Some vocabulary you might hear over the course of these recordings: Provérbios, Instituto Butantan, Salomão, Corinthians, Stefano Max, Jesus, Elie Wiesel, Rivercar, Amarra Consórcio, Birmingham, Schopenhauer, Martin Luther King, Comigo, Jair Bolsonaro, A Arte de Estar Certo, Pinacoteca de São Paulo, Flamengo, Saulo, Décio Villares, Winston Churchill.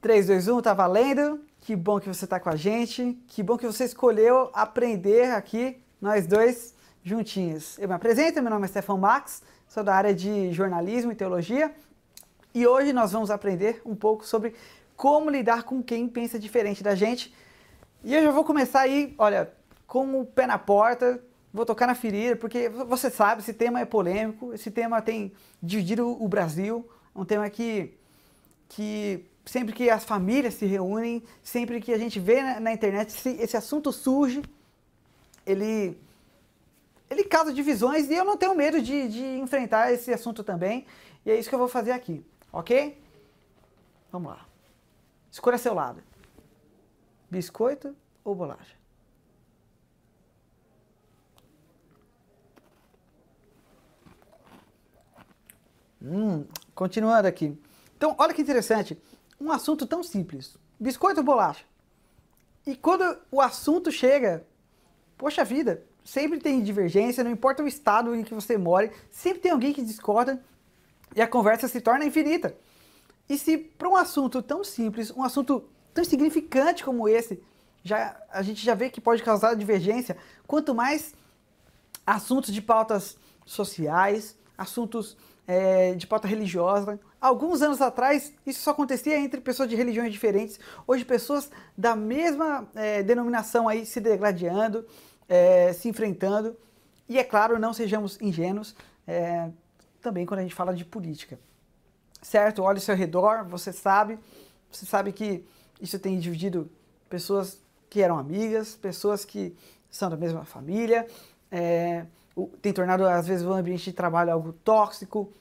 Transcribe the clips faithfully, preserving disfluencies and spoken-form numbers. três, dois, um, tá valendo? Que bom que você tá com a gente, que bom que você escolheu aprender aqui, nós dois juntinhos. Eu me apresento, meu nome é Stefano Max, sou da área de jornalismo e teologia, e hoje nós vamos aprender um pouco sobre como lidar com quem pensa diferente da gente. E eu já vou começar aí, olha, com o pé na porta, vou tocar na ferida, porque você sabe, esse tema é polêmico, esse tema tem dividido o Brasil, é um tema que, que sempre que as famílias se reúnem, sempre que a gente vê na, na internet, esse, esse assunto surge, ele, ele causa divisões, e eu não tenho medo de, de enfrentar esse assunto também, e é isso que eu vou fazer aqui, ok? Vamos lá. Escolha seu lado. Biscoito ou bolacha? Hum, continuando aqui. Então, olha que interessante. Um assunto tão simples. Biscoito ou bolacha? E quando o assunto chega, poxa vida, sempre tem divergência, não importa o estado em que você mora, sempre tem alguém que discorda e a conversa se torna infinita. E se para um assunto tão simples, um assunto tão insignificante como esse, já, a gente já vê que pode causar divergência, quanto mais assuntos de pautas sociais, assuntos é, de pauta religiosa. Alguns anos atrás, isso só acontecia entre pessoas de religiões diferentes. Hoje, pessoas da mesma é, denominação aí se degradando, é, se enfrentando. E, é claro, não sejamos ingênuos é, também quando a gente fala de política. Certo? Olha ao seu redor, você sabe, você sabe que isso tem dividido pessoas que eram amigas, pessoas que são da mesma família, é, tem tornado, às vezes, o ambiente de trabalho algo tóxico.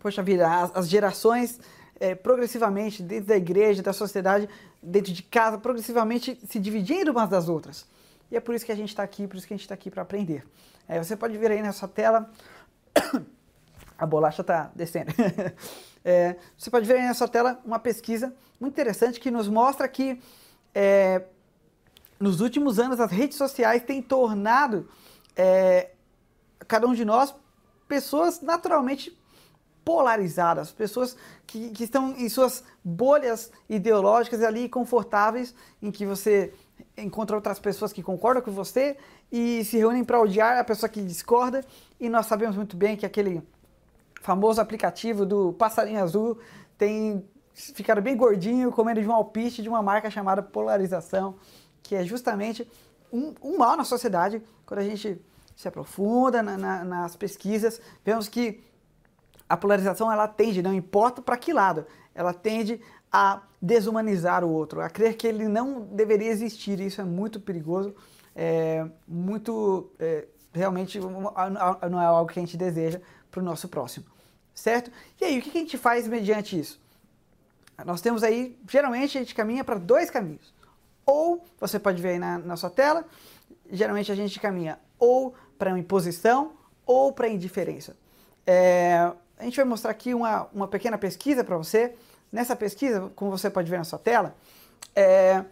Poxa vida, as, as gerações, é, progressivamente, dentro da igreja, da sociedade, dentro de casa, progressivamente se dividindo umas das outras. E é por isso que a gente está aqui, por isso que a gente está aqui para aprender. É, você pode ver aí na sua tela... A bolacha está descendo. É, você pode ver aí na sua tela uma pesquisa muito interessante que nos mostra que é, nos últimos anos as redes sociais têm tornado é, cada um de nós pessoas naturalmente polarizadas, pessoas que, que estão em suas bolhas ideológicas ali confortáveis, em que você encontra outras pessoas que concordam com você e se reúnem para odiar a pessoa que discorda. E nós sabemos muito bem que aquele... famoso aplicativo do passarinho azul tem ficado bem gordinho comendo de um alpiste de uma marca chamada polarização, que é justamente um, um mal na sociedade. Quando a gente se aprofunda na, na, nas pesquisas, vemos que a polarização ela tende, não importa para que lado, ela tende a desumanizar o outro, a crer que ele não deveria existir. Isso é muito perigoso, é, muito é, realmente não é algo que a gente deseja para o nosso próximo. Certo? E aí, o que a gente faz mediante isso? Nós temos aí, geralmente a gente caminha para dois caminhos. Ou, você pode ver aí na, na sua tela, geralmente a gente caminha ou para uma imposição ou para a indiferença. É, a gente vai mostrar aqui uma, uma pequena pesquisa para você. Nessa pesquisa, como você pode ver na sua tela, é,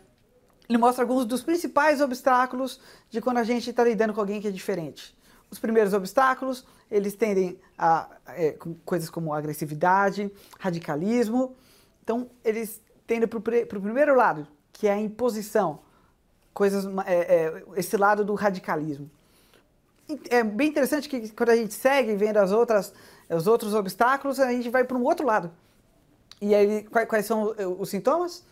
ele mostra alguns dos principais obstáculos de quando a gente está lidando com alguém que é diferente. Os primeiros obstáculos, eles tendem a é, coisas como agressividade, radicalismo. Então, eles tendem para o primeiro lado, que é a imposição, coisas, é, é, esse lado do radicalismo. É bem interessante que quando a gente segue vendo as outras, os outros obstáculos, a gente vai para um outro lado. E aí, quais são os sintomas?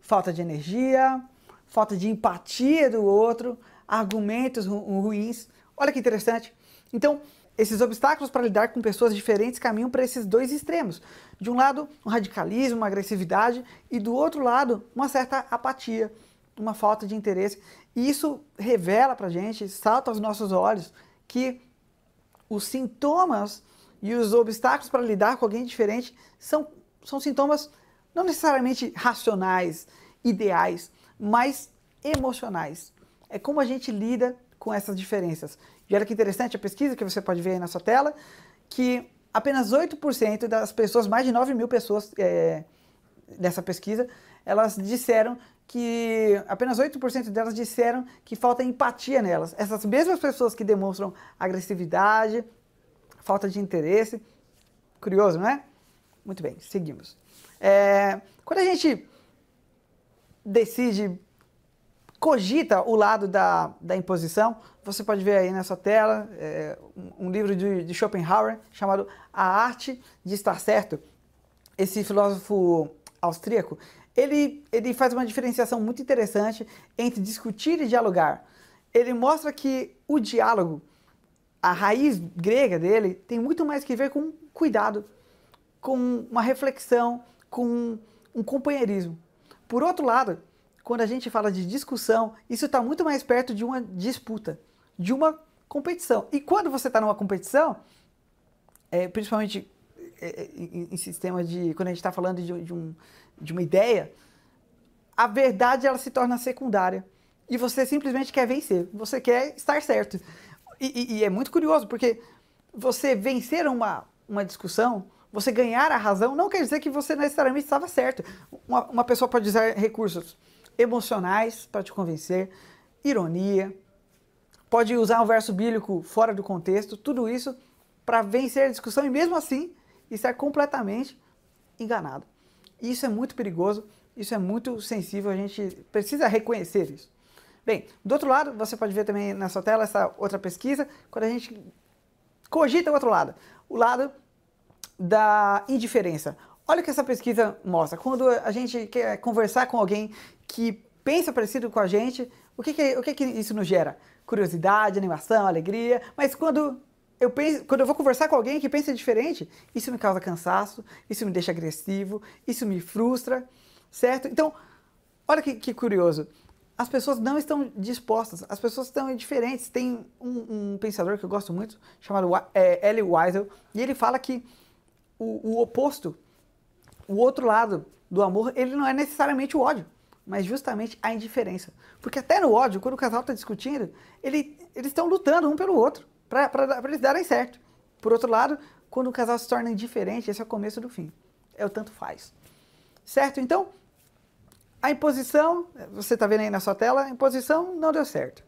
Falta de energia, falta de empatia do outro, argumentos ruins. Olha que interessante. Então, esses obstáculos para lidar com pessoas diferentes caminham para esses dois extremos. De um lado, um radicalismo, uma agressividade, e do outro lado, uma certa apatia, uma falta de interesse. E isso revela para a gente, salta aos nossos olhos, que os sintomas e os obstáculos para lidar com alguém diferente são, são sintomas não necessariamente racionais, ideais, mas emocionais. É como a gente lida com essas diferenças. E olha que interessante a pesquisa que você pode ver aí na sua tela, que apenas oito por cento das pessoas, mais de nove mil pessoas é, dessa pesquisa, elas disseram que, apenas oito por cento delas disseram que falta empatia nelas. Essas mesmas pessoas que demonstram agressividade, falta de interesse. Curioso, não é? Muito bem, seguimos. É, quando a gente decide, cogita o lado da, da imposição, você pode ver aí nessa tela é, um livro de, de Schopenhauer chamado A Arte de Estar Certo. Esse filósofo austríaco, ele, ele faz uma diferenciação muito interessante entre discutir e dialogar. Ele mostra que o diálogo, a raiz grega dele, tem muito mais que ver com cuidado, com uma reflexão, com um companheirismo. Por outro lado, quando a gente fala de discussão, isso está muito mais perto de uma disputa, de uma competição. E quando você está numa competição, é, principalmente é, em, em sistema de... Quando a gente está falando de, de, um, de uma ideia, a verdade ela se torna secundária. E você simplesmente quer vencer, você quer estar certo. E, e, e é muito curioso, porque você vencer uma, uma discussão, você ganhar a razão, não quer dizer que você necessariamente estava certo. Uma, uma pessoa pode usar recursos emocionais para te convencer, ironia, pode usar um verso bíblico fora do contexto, tudo isso para vencer a discussão e mesmo assim estar completamente enganado. Isso é muito perigoso, isso é muito sensível, a gente precisa reconhecer isso. Bem, do outro lado, você pode ver também nessa tela essa outra pesquisa, quando a gente cogita o outro lado, o lado da indiferença. Olha o que essa pesquisa mostra. Quando a gente quer conversar com alguém que pensa parecido com a gente, o que que, o que, que isso nos gera? Curiosidade, animação, alegria, mas quando eu, penso, quando eu vou conversar com alguém que pensa diferente, isso me causa cansaço, isso me deixa agressivo, isso me frustra, certo? Então, olha que, que curioso. As pessoas não estão dispostas, as pessoas estão indiferentes. Tem um, um pensador que eu gosto muito, chamado é, Elie Wiesel, e ele fala que o, o oposto, o outro lado do amor, ele não é necessariamente o ódio, mas justamente a indiferença. Porque até no ódio, quando o casal está discutindo, ele, eles estão lutando um pelo outro, para eles darem certo. Por outro lado, quando o casal se torna indiferente, esse é o começo do fim. É o tanto faz. Certo? Então, a imposição, você está vendo aí na sua tela, a imposição não deu certo.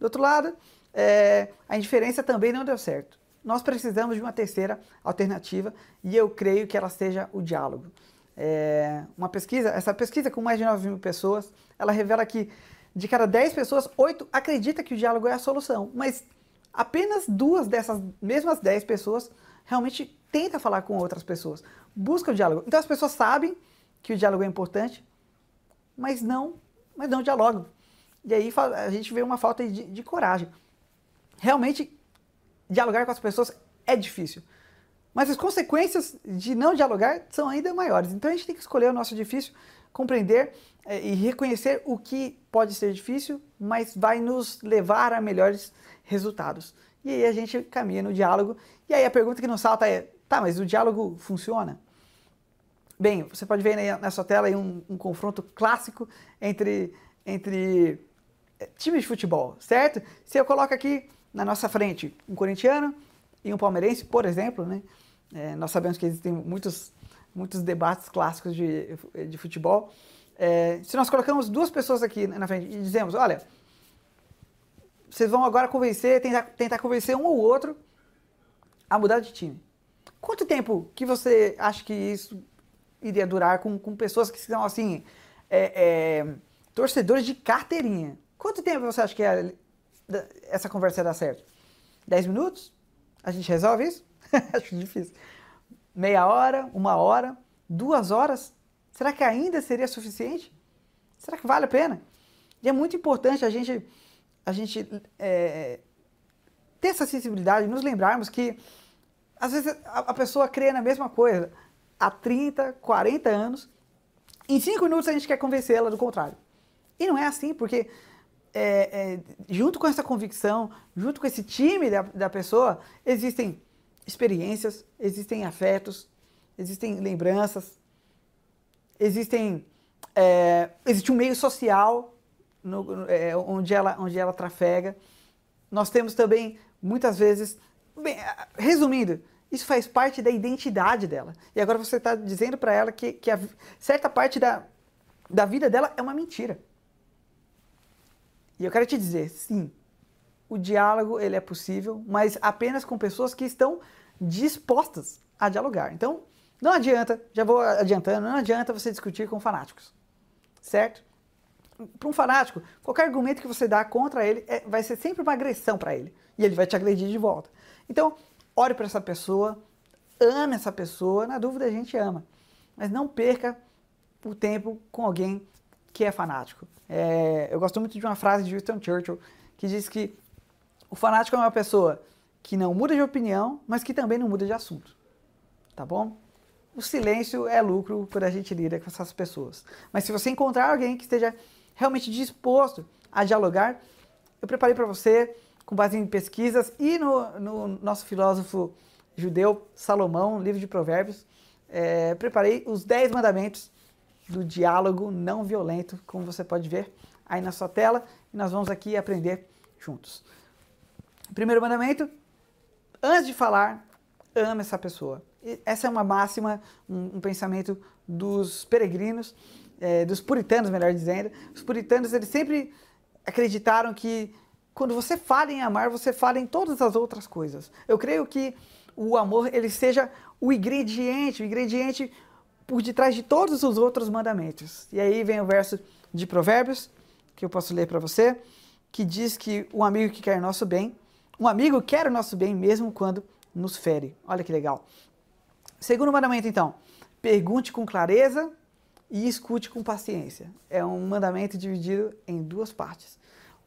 Do outro lado, é, a indiferença também não deu certo. Nós precisamos de uma terceira alternativa e eu creio que ela seja o diálogo. É, uma pesquisa, essa pesquisa com mais de nove mil pessoas, ela revela que de cada dez pessoas, oito acreditam que o diálogo é a solução. Mas apenas duas dessas mesmas dez pessoas realmente tentam falar com outras pessoas, buscam o diálogo. Então as pessoas sabem que o diálogo é importante, mas não, mas não dialogam. E aí a gente vê uma falta de, de coragem. Realmente, dialogar com as pessoas é difícil. Mas as consequências de não dialogar são ainda maiores. Então a gente tem que escolher o nosso difícil, compreender eh, e reconhecer o que pode ser difícil, mas vai nos levar a melhores resultados. E aí a gente caminha no diálogo. E aí a pergunta que não salta é, tá, mas o diálogo funciona? Bem, você pode ver na sua tela aí um, um confronto clássico entre, entre times de futebol, certo? Se eu coloco aqui na nossa frente um corintiano e um palmeirense, por exemplo, né? É, nós sabemos que existem muitos, muitos debates clássicos de, de futebol. É, se nós colocamos duas pessoas aqui na frente e dizemos, olha, vocês vão agora convencer, tentar, tentar convencer um ou outro a mudar de time. Quanto tempo que você acha que isso iria durar com, com pessoas que são, assim, é, é, torcedores de carteirinha? Quanto tempo você acha que é, essa conversa dá certo? Dez minutos? A gente resolve isso? Acho difícil. Meia hora? Uma hora? Duas horas? Será que ainda seria suficiente? Será que vale a pena? E é muito importante a gente, a gente é, ter essa sensibilidade, nos lembrarmos que, às vezes, a, a pessoa crê na mesma coisa há trinta, quarenta anos, em cinco minutos a gente quer convencê-la do contrário. E não é assim, porque é, é, junto com essa convicção, junto com esse time da, da pessoa, existem experiências, existem afetos, existem lembranças, existem, é, existe um meio social no, é, onde, ela, onde ela trafega. Nós temos também, muitas vezes, bem, resumindo, isso faz parte da identidade dela. E agora você está dizendo para ela que, que a certa parte da, da vida dela é uma mentira. E eu quero te dizer, sim, o diálogo ele é possível, mas apenas com pessoas que estão dispostas a dialogar. Então, Não adianta, já vou adiantando, não adianta você discutir com fanáticos, certo? Para um fanático, qualquer argumento que você dá contra ele é, vai ser sempre uma agressão para ele, e ele vai te agredir de volta. Então, ore para essa pessoa, ame essa pessoa, na dúvida a gente ama, mas não perca o tempo com alguém que é fanático. É, eu gosto muito de uma frase de Winston Churchill, que diz que o fanático é uma pessoa que não muda de opinião, mas que também não muda de assunto, tá bom? O silêncio é lucro quando a gente lida com essas pessoas. Mas se você encontrar alguém que esteja realmente disposto a dialogar, eu preparei para você, com base em pesquisas e no, no nosso filósofo judeu Salomão, livro de Provérbios, é, preparei os dez mandamentos do diálogo não violento, como você pode ver aí na sua tela, e nós vamos aqui aprender juntos. Primeiro mandamento, antes de falar, ama essa pessoa. Essa é uma máxima, um, um pensamento dos peregrinos, é, dos puritanos, melhor dizendo. Os puritanos, eles sempre acreditaram que quando você fala em amar, você fala em todas as outras coisas. Eu creio que o amor, ele seja o ingrediente, o ingrediente por detrás de todos os outros mandamentos. E aí vem o verso de Provérbios, que eu posso ler para você, que diz que um amigo que quer o nosso bem, um amigo quer o nosso bem mesmo quando nos fere. Olha que legal. Segundo mandamento, então, pergunte com clareza e escute com paciência. É um mandamento dividido em duas partes.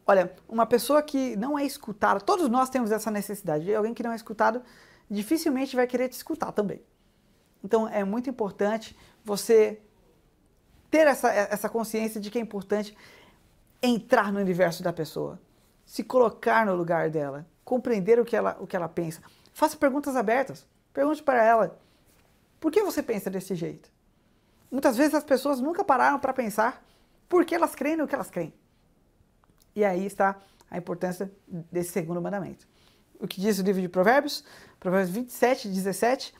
Olha, uma pessoa que não é escutada, todos nós temos essa necessidade, e alguém que não é escutado dificilmente vai querer te escutar também. Então, é muito importante você ter essa, essa consciência de que é importante entrar no universo da pessoa, se colocar no lugar dela, compreender o que ela, o que ela pensa. Faça perguntas abertas, pergunte para ela, por que você pensa desse jeito? Muitas vezes as pessoas nunca pararam para pensar por que elas creem no que elas creem. E aí está a importância desse segundo mandamento. O que diz o livro de Provérbios? Provérbios vinte e sete, dezessete.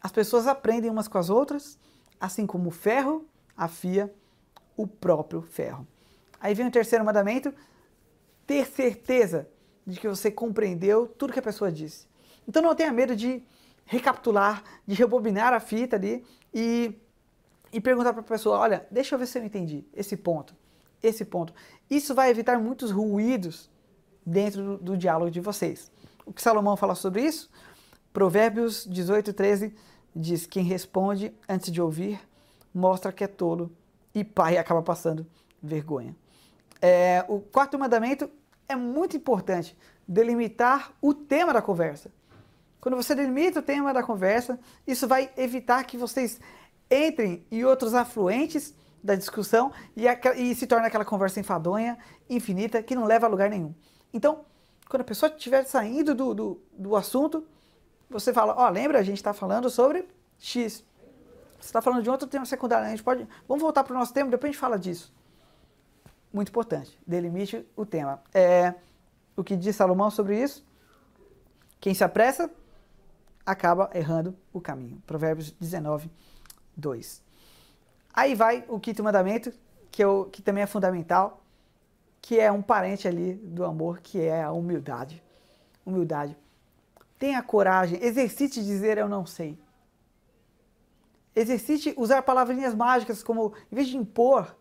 As pessoas aprendem umas com as outras, assim como o ferro afia o próprio ferro. Aí vem o terceiro mandamento, ter certeza de que você compreendeu tudo que a pessoa disse. Então não tenha medo de recapitular, de rebobinar a fita ali e, e perguntar para a pessoa, olha, deixa eu ver se eu entendi esse ponto, esse ponto. Isso vai evitar muitos ruídos dentro do, do diálogo de vocês. O que Salomão fala sobre isso? Provérbios dezoito, treze diz, quem responde antes de ouvir, mostra que é tolo e pai acaba passando vergonha. É, o quarto mandamento é muito importante, delimitar o tema da conversa. Quando você delimita o tema da conversa, isso vai evitar que vocês entrem em outros afluentes da discussão e, e se torne aquela conversa enfadonha, infinita, que não leva a lugar nenhum. Então, quando a pessoa estiver saindo do, do, do assunto, você fala, ó, oh, lembra, a gente está falando sobre X. Você está falando de outro tema secundário, a gente pode... Vamos voltar para o nosso tema, depois a gente fala disso. Muito importante, delimite o tema. É... O que diz Salomão sobre isso? Quem se apressa, acaba errando o caminho. Provérbios dezenove, dois. Aí vai o quinto mandamento, que, eu, que também é fundamental, que é um parente ali do amor, que é a humildade. Humildade. Tenha coragem, exercite dizer eu não sei. Exercite usar palavrinhas mágicas, como, em vez de impor,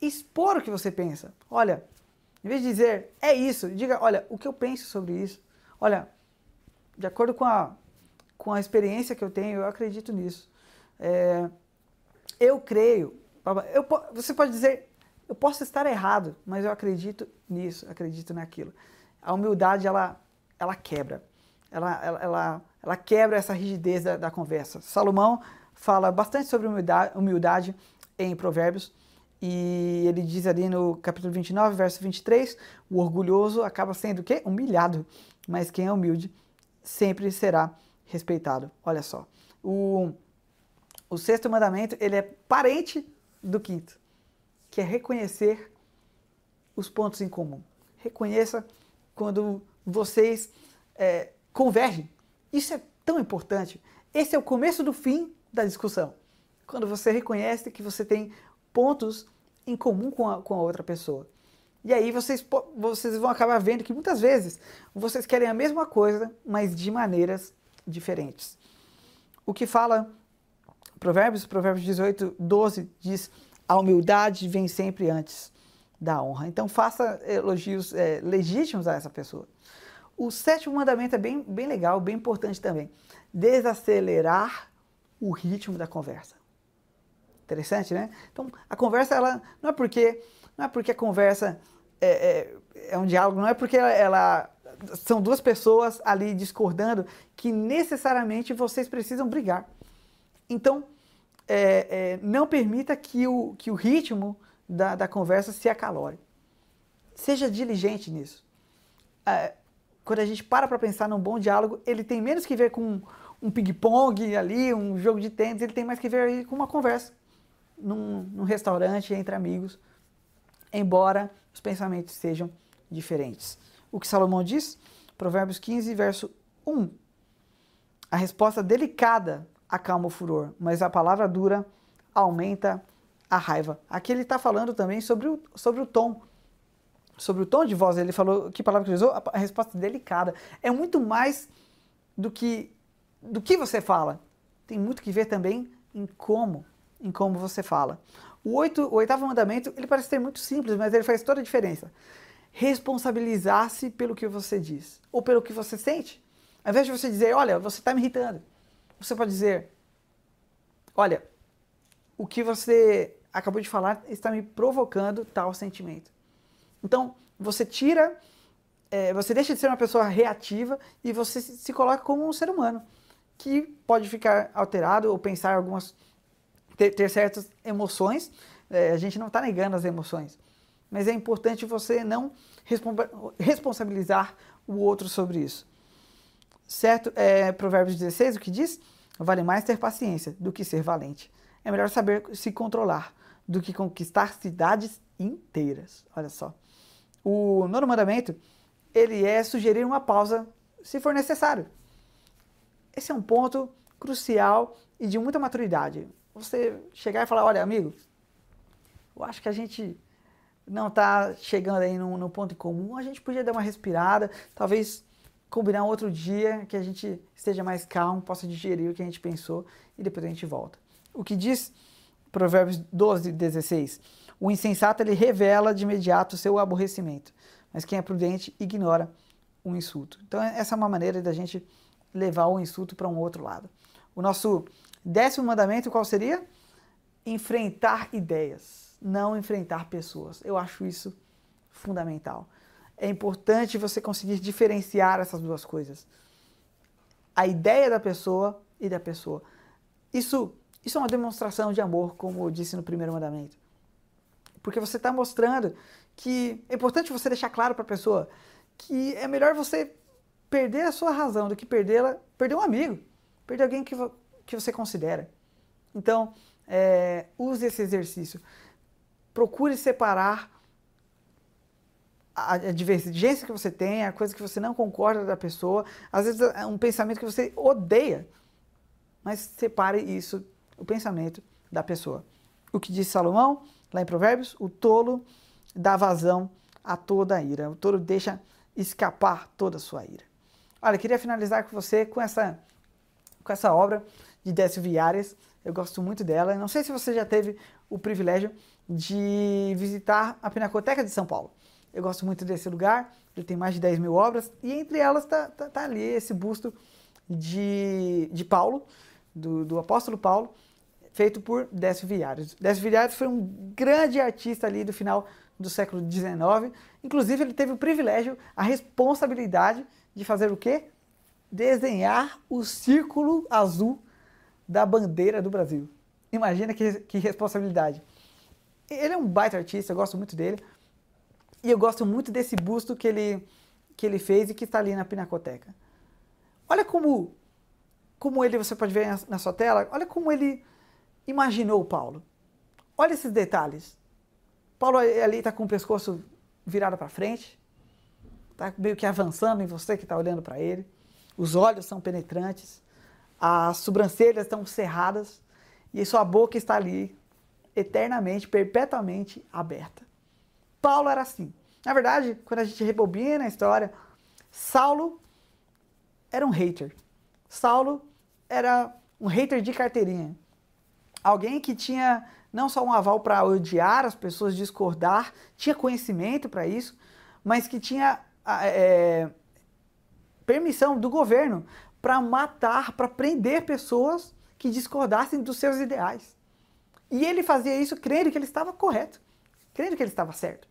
expor o que você pensa. Olha... Em vez de dizer, é isso, diga, olha, o que eu penso sobre isso, olha, de acordo com a, com a experiência que eu tenho, eu acredito nisso. É, eu creio, eu, você pode dizer, eu posso estar errado, mas eu acredito nisso, acredito naquilo. A humildade, ela, ela quebra, ela, ela, ela, ela quebra essa rigidez da, da conversa. Salomão fala bastante sobre humildade, humildade em Provérbios, e ele diz ali no capítulo vinte e nove, verso vinte e três, o orgulhoso acaba sendo o quê? Humilhado, mas quem é humilde sempre será respeitado. Olha só, o, o sexto mandamento, ele é parente do quinto, que é reconhecer os pontos em comum. Reconheça quando vocês é, convergem. Isso é tão importante. Esse é o começo do fim da discussão. Quando você reconhece que você tem pontos em comum com a, com a outra pessoa. E aí vocês, vocês vão acabar vendo que muitas vezes vocês querem a mesma coisa, mas de maneiras diferentes. O que fala Provérbios, Provérbios dezoito, doze diz: a humildade vem sempre antes da honra. Então faça elogios é, legítimos a essa pessoa. O sétimo mandamento é bem, bem legal, bem importante também: desacelerar o ritmo da conversa. Interessante, né? Então a conversa, ela não é porque não é porque a conversa é, é, é um diálogo, não é porque ela, ela são duas pessoas ali discordando que necessariamente vocês precisam brigar. Então é, é, não permita que o que o ritmo da, da conversa se acalore. Seja diligente nisso. É, quando a gente para para pensar num bom diálogo, ele tem menos que ver com um ping-pong ali, um jogo de tênis, ele tem mais que ver aí com uma conversa num, num restaurante entre amigos, embora os pensamentos sejam diferentes. O que Salomão diz? Provérbios quinze, verso um. A resposta delicada acalma o furor, mas a palavra dura aumenta a raiva. Aqui ele está falando também sobre o, sobre o tom, sobre o tom de voz. Ele falou, que palavra que ele usou? A resposta delicada. É muito mais do que do que você fala. Tem muito que ver também em como, em como você fala. O, oito, o oitavo mandamento, ele parece ser muito simples, mas ele faz toda a diferença. Responsabilizar-se pelo que você diz, ou pelo que você sente. Ao invés de você dizer, olha, você está me irritando, você pode dizer, olha, o que você acabou de falar está me provocando tal sentimento. Então, você tira, é, você deixa de ser uma pessoa reativa e você se coloca como um ser humano, que pode ficar alterado ou pensar algumas, ter, ter certas emoções. É, a gente não está negando as emoções, mas é importante você não responsabilizar o outro sobre isso. Certo? É, Provérbios dezesseis, o que diz? Vale mais ter paciência do que ser valente. É melhor saber se controlar do que conquistar cidades inteiras. Olha só. O nono mandamento, ele é sugerir uma pausa se for necessário. Esse é um ponto crucial e de muita maturidade. Você chegar e falar, olha, amigo, eu acho que a gente não está chegando aí no, no ponto comum, a gente podia dar uma respirada, talvez combinar um outro dia que a gente esteja mais calmo, possa digerir o que a gente pensou e depois a gente volta. O que diz Provérbios doze, dezesseis? O insensato, ele revela de imediato o seu aborrecimento, mas quem é prudente ignora o insulto. Então essa é uma maneira da gente levar o insulto para um outro lado. O nosso décimo mandamento, qual seria? Enfrentar ideias. Não enfrentar pessoas. Eu acho isso fundamental. É importante você conseguir diferenciar essas duas coisas. A ideia da pessoa e da pessoa. Isso, isso é uma demonstração de amor, como eu disse no primeiro mandamento. Porque você está mostrando que é importante você deixar claro para a pessoa que é melhor você perder a sua razão do que perdê-la, perder um amigo, perder alguém que, vo, que você considera. Então, é, use esse exercício. Procure separar a divergência que você tem, a coisa que você não concorda da pessoa. Às vezes é um pensamento que você odeia, mas separe isso, o pensamento da pessoa. O que diz Salomão, lá em Provérbios? O tolo dá vazão a toda a ira. O tolo deixa escapar toda a sua ira. Olha, eu queria finalizar com você com essa, com essa obra de Décio Villares. Eu gosto muito dela. Não sei se você já teve o privilégio de visitar a Pinacoteca de São Paulo. Eu gosto muito desse lugar, ele tem mais de dez mil obras, e entre elas está tá, tá ali esse busto de, de Paulo, do, do apóstolo Paulo, feito por Décio Villares. Décio Villares foi um grande artista ali do final do século dezenove, inclusive ele teve o privilégio, a responsabilidade de fazer o quê? Desenhar o círculo azul da bandeira do Brasil. Imagina que, que responsabilidade. Ele é um baita artista, eu gosto muito dele. E eu gosto muito desse busto que ele, que ele fez e que está ali na Pinacoteca. Olha como, como ele, você pode ver na, na sua tela, olha como ele imaginou o Paulo. Olha esses detalhes. Paulo ali está com o pescoço virado para frente, está meio que avançando em você que está olhando para ele. Os olhos são penetrantes, as sobrancelhas estão cerradas e sua boca está ali, eternamente, perpetuamente aberta. Paulo era assim. Na verdade, quando a gente rebobina a história, Saulo era um hater. Saulo era um hater de carteirinha. Alguém que tinha não só um aval para odiar as pessoas, discordar, tinha conhecimento para isso, mas que tinha é, permissão do governo para matar, para prender pessoas que discordassem dos seus ideais. E ele fazia isso crendo que ele estava correto, crendo que ele estava certo.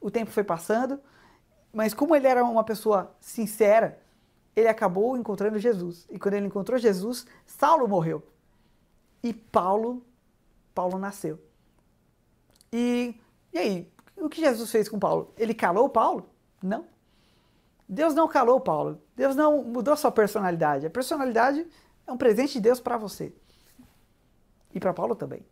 O tempo foi passando, mas como ele era uma pessoa sincera, ele acabou encontrando Jesus. E quando ele encontrou Jesus, Saulo morreu. E Paulo, Paulo nasceu. E, e aí, o que Jesus fez com Paulo? Ele calou Paulo? Não. Deus não calou Paulo. Deus não mudou sua personalidade. A personalidade é um presente de Deus para você. E para Paulo também.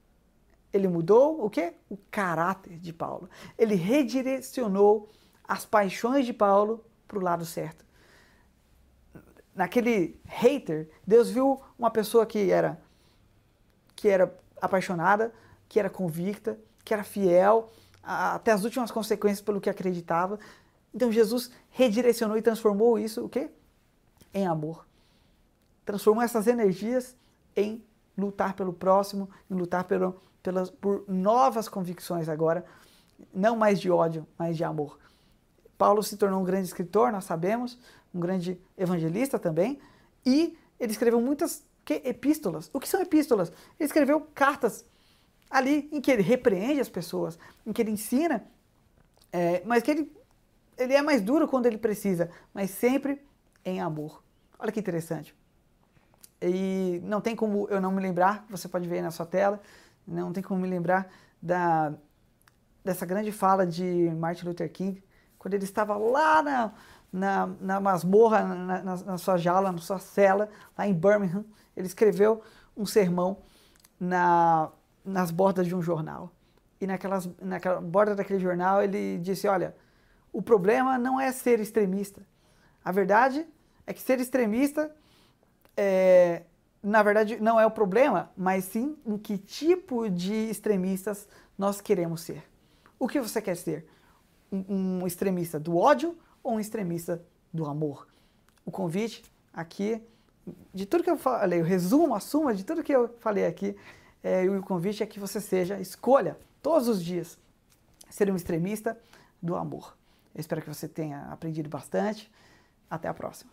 Ele mudou o quê? O caráter de Paulo. Ele redirecionou as paixões de Paulo para o lado certo. Naquele hater, Deus viu uma pessoa que era, que era apaixonada, que era convicta, que era fiel, a, até as últimas consequências pelo que acreditava. Então Jesus redirecionou e transformou isso o quê? Em amor. Transformou essas energias em lutar pelo próximo, em lutar pelo, pelas, por novas convicções agora, não mais de ódio, mas de amor. Paulo se tornou um grande escritor, nós sabemos, um grande evangelista também, e ele escreveu muitas que, epístolas. O que são epístolas? Ele escreveu cartas ali em que ele repreende as pessoas, em que ele ensina, é, mas que ele, ele é mais duro quando ele precisa, mas sempre em amor. Olha que interessante. E não tem como eu não me lembrar, você pode ver aí na sua tela, não tem como me lembrar da, dessa grande fala de Martin Luther King, quando ele estava lá na, na, na masmorra, na, na, na sua jaula, na sua cela, lá em Birmingham, ele escreveu um sermão na, nas bordas de um jornal. E naquelas, naquela borda daquele jornal ele disse, olha, o problema não é ser extremista. A verdade é que ser extremista... É, na verdade, não é o problema, mas sim em que tipo de extremistas nós queremos ser. O que você quer ser? Um, um extremista do ódio ou um extremista do amor? O convite aqui, de tudo que eu falei, o resumo, a suma de tudo que eu falei aqui, é, o convite é que você seja, escolha todos os dias ser um extremista do amor. Eu espero que você tenha aprendido bastante. Até a próxima.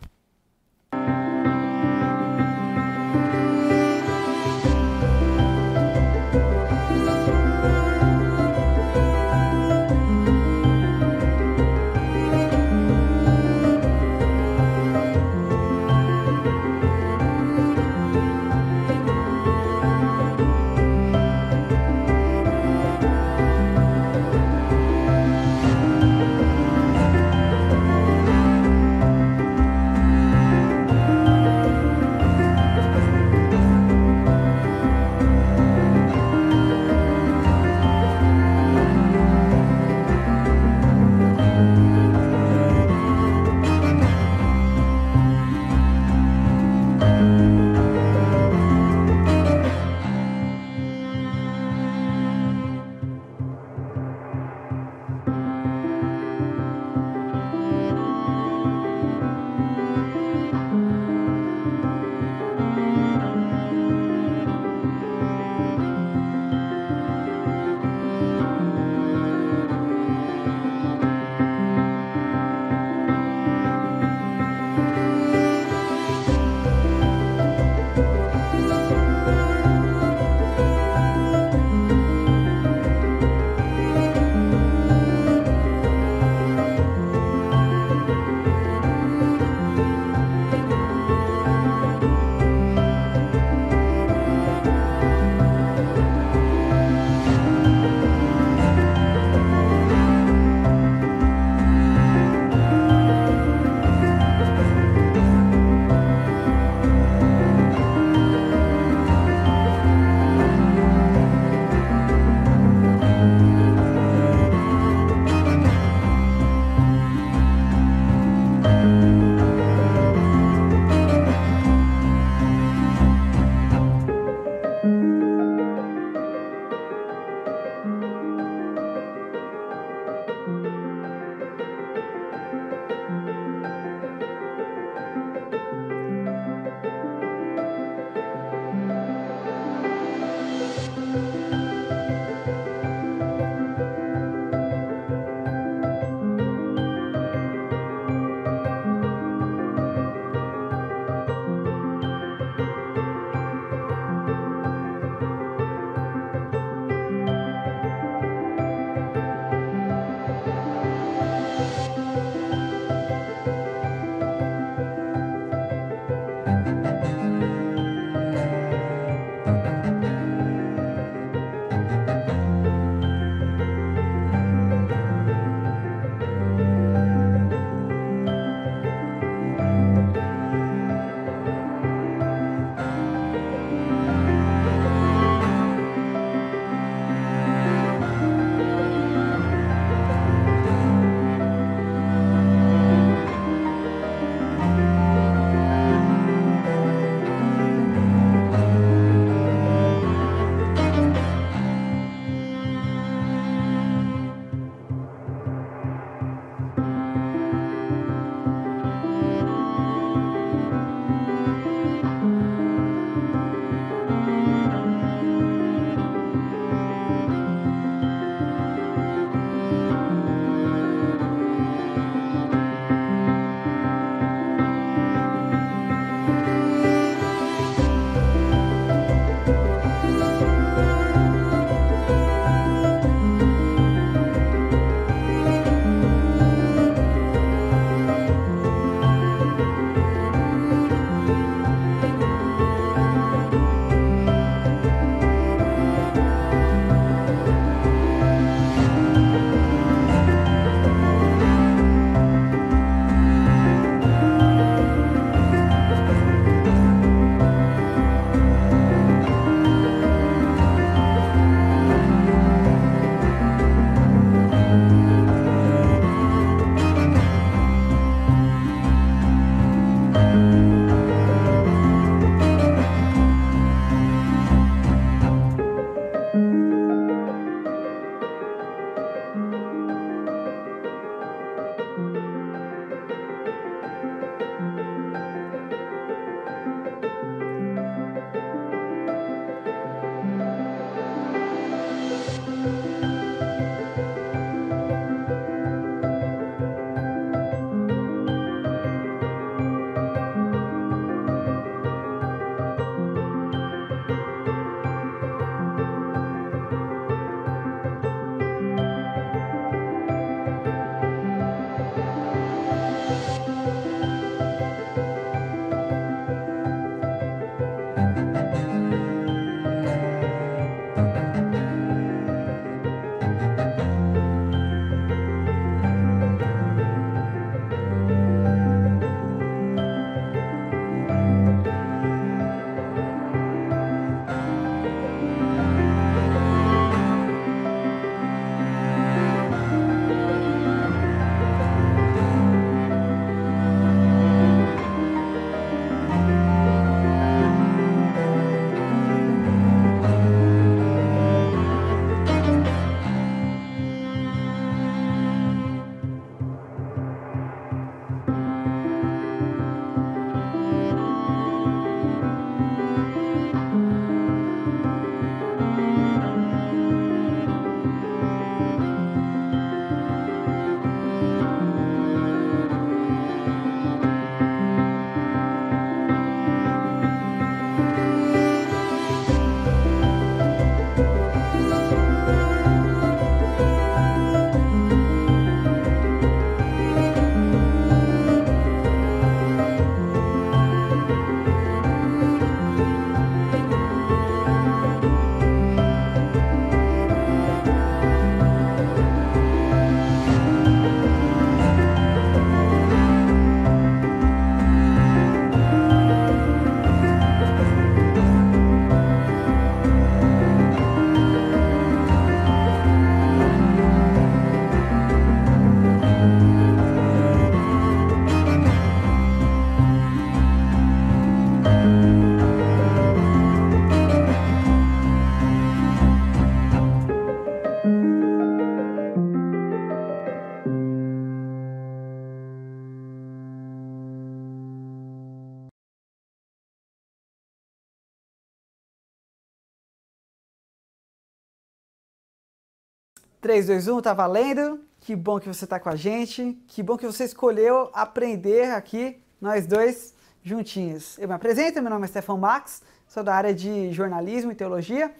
três, dois, um, tá valendo? Que bom que você tá com a gente, que bom que você escolheu aprender aqui, nós dois juntinhos. Eu me apresento, meu nome é Stefano Max, sou da área de jornalismo e teologia,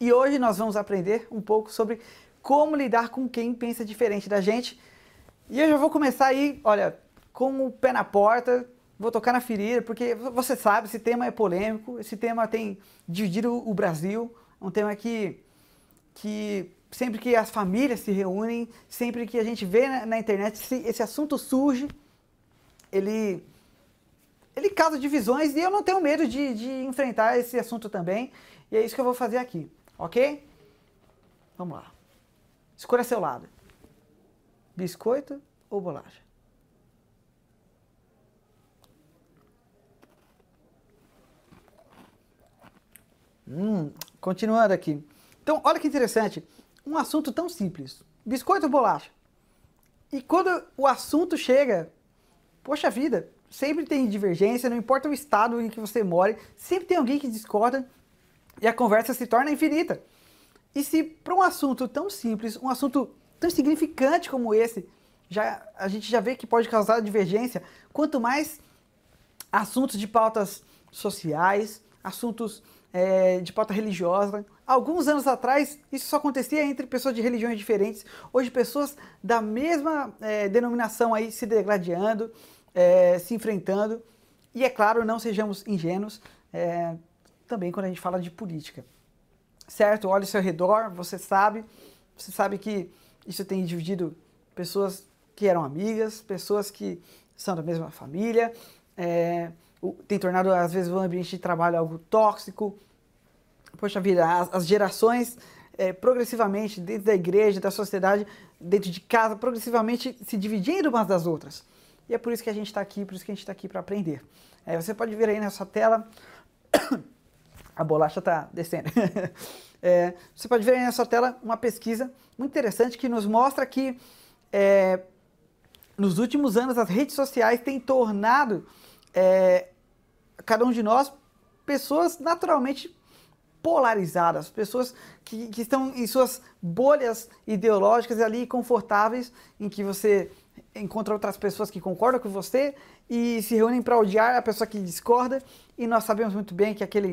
e hoje nós vamos aprender um pouco sobre como lidar com quem pensa diferente da gente. E eu já vou começar aí, olha, com o pé na porta, vou tocar na ferida, porque você sabe, esse tema é polêmico, esse tema tem dividido o Brasil, é um tema que, que sempre que as famílias se reúnem, sempre que a gente vê na, na internet, esse, esse assunto surge, ele, ele causa divisões, e eu não tenho medo de, de enfrentar esse assunto também, e é isso que eu vou fazer aqui, ok? Vamos lá. Escolha seu lado. Biscoito ou bolacha? Hum, continuando aqui. Então, olha que interessante. Um assunto tão simples. Biscoito ou bolacha? E quando o assunto chega, poxa vida, sempre tem divergência, não importa o estado em que você mora, sempre tem alguém que discorda e a conversa se torna infinita. E se para um assunto tão simples, um assunto tão insignificante como esse, já, a gente já vê que pode causar divergência, quanto mais assuntos de pautas sociais, assuntos É, de pauta religiosa. Alguns anos atrás, isso só acontecia entre pessoas de religiões diferentes. Hoje, pessoas da mesma é, denominação aí se degradando, é, se enfrentando. E, é claro, não sejamos ingênuos é, também quando a gente fala de política. Certo? Olha ao seu redor, você sabe. Você sabe que isso tem dividido pessoas que eram amigas, pessoas que são da mesma família, é, tem tornado, às vezes, o ambiente de trabalho algo tóxico. Poxa vida, as, as gerações, é, progressivamente, dentro da igreja, da sociedade, dentro de casa, progressivamente se dividindo umas das outras. E é por isso que a gente está aqui, por isso que a gente está aqui para aprender. É, você pode ver aí na sua tela... A bolacha está descendo. É, você pode ver aí na sua tela uma pesquisa muito interessante que nos mostra que, é, nos últimos anos, as redes sociais têm tornado... É, cada um de nós, pessoas naturalmente polarizadas, pessoas que, que estão em suas bolhas ideológicas ali, confortáveis, em que você encontra outras pessoas que concordam com você e se reúnem para odiar a pessoa que discorda. E nós sabemos muito bem que aquele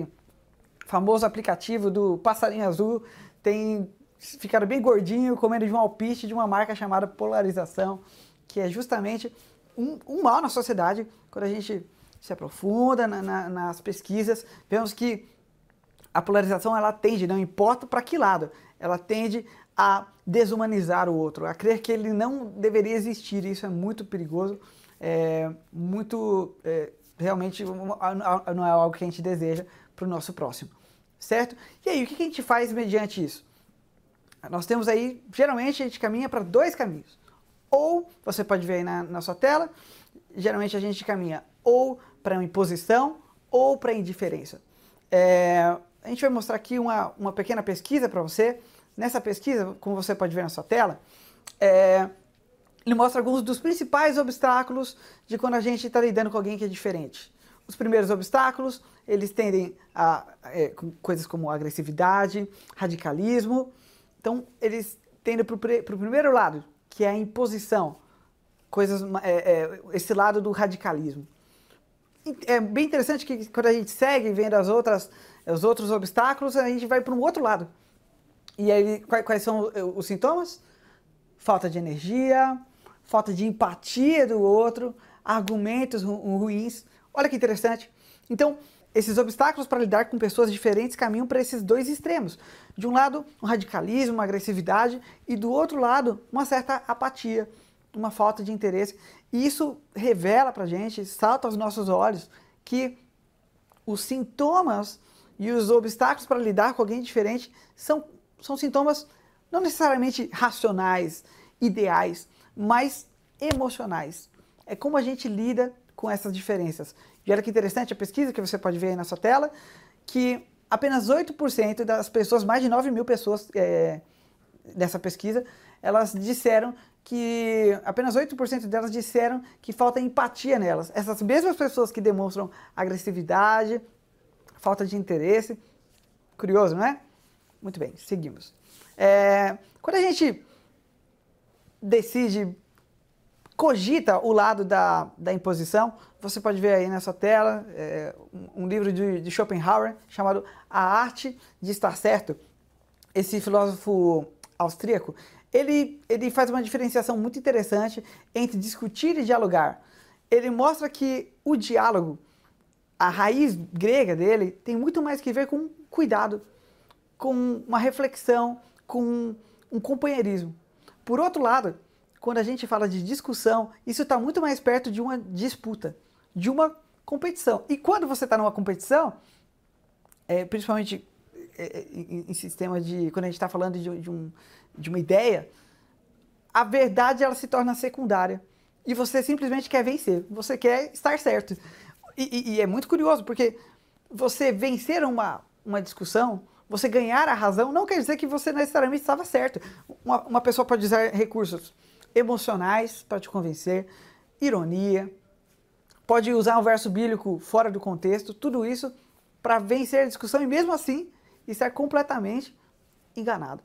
famoso aplicativo do passarinho azul tem ficado bem gordinho, comendo de um alpiste de uma marca chamada polarização, que é justamente... Um, um mal na sociedade. Quando a gente se aprofunda na, na, nas pesquisas, vemos que a polarização, ela tende, não importa para que lado, ela tende a desumanizar o outro, a crer que ele não deveria existir. Isso é muito perigoso, é, muito, é, realmente não é algo que a gente deseja para o nosso próximo, certo? E aí, o que a gente faz mediante isso? Nós temos aí, geralmente, a gente caminha para dois caminhos. Ou, você pode ver aí na, na sua tela, geralmente a gente caminha ou para uma imposição ou para indiferença. É, a gente vai mostrar aqui uma, uma pequena pesquisa para você. Nessa pesquisa, como você pode ver na sua tela, é, ele mostra alguns dos principais obstáculos de quando a gente está lidando com alguém que é diferente. Os primeiros obstáculos, eles tendem a é, coisas como agressividade, radicalismo. Então, eles tendem para o primeiro lado, que é a imposição, coisas, é, é, esse lado do radicalismo. É bem interessante que quando a gente segue vendo as outras, os outros obstáculos, a gente vai para um outro lado. E aí, quais, quais são os sintomas? Falta de energia, falta de empatia do outro, argumentos ru ruins. Olha que interessante. Então, esses obstáculos para lidar com pessoas diferentes caminham para esses dois extremos. De um lado, um radicalismo, uma agressividade, e do outro lado, uma certa apatia, uma falta de interesse. E isso revela para a gente, salta aos nossos olhos, que os sintomas e os obstáculos para lidar com alguém diferente são, são sintomas não necessariamente racionais, ideais, mas emocionais. É como a gente lida com essas diferenças. E olha que interessante a pesquisa que você pode ver aí na sua tela, que apenas oito por cento das pessoas, mais de nove mil pessoas é, dessa pesquisa, elas disseram que, apenas oito por cento delas disseram que falta empatia nelas. Essas mesmas pessoas que demonstram agressividade, falta de interesse. Curioso, não é? Muito bem, seguimos. É, quando a gente decide, cogita o lado da, da imposição, você pode ver aí nessa tela é, um livro de, de Schopenhauer chamado A Arte de Estar Certo. Esse filósofo austríaco, ele, ele faz uma diferenciação muito interessante entre discutir e dialogar. Ele mostra que o diálogo, a raiz grega dele, tem muito mais que ver com cuidado, com uma reflexão, com um companheirismo. Por outro lado, quando a gente fala de discussão, isso está muito mais perto de uma disputa, de uma competição. E quando você está numa competição, é, principalmente é, em, em sistema de... Quando a gente está falando de, de, um, de uma ideia, a verdade ela se torna secundária. E você simplesmente quer vencer, você quer estar certo. E, e, e é muito curioso, porque você vencer uma, uma discussão, você ganhar a razão, não quer dizer que você necessariamente estava certo. Uma, uma pessoa pode usar recursos emocionais para te convencer, ironia, pode usar um verso bíblico fora do contexto, tudo isso para vencer a discussão e mesmo assim estar completamente enganado.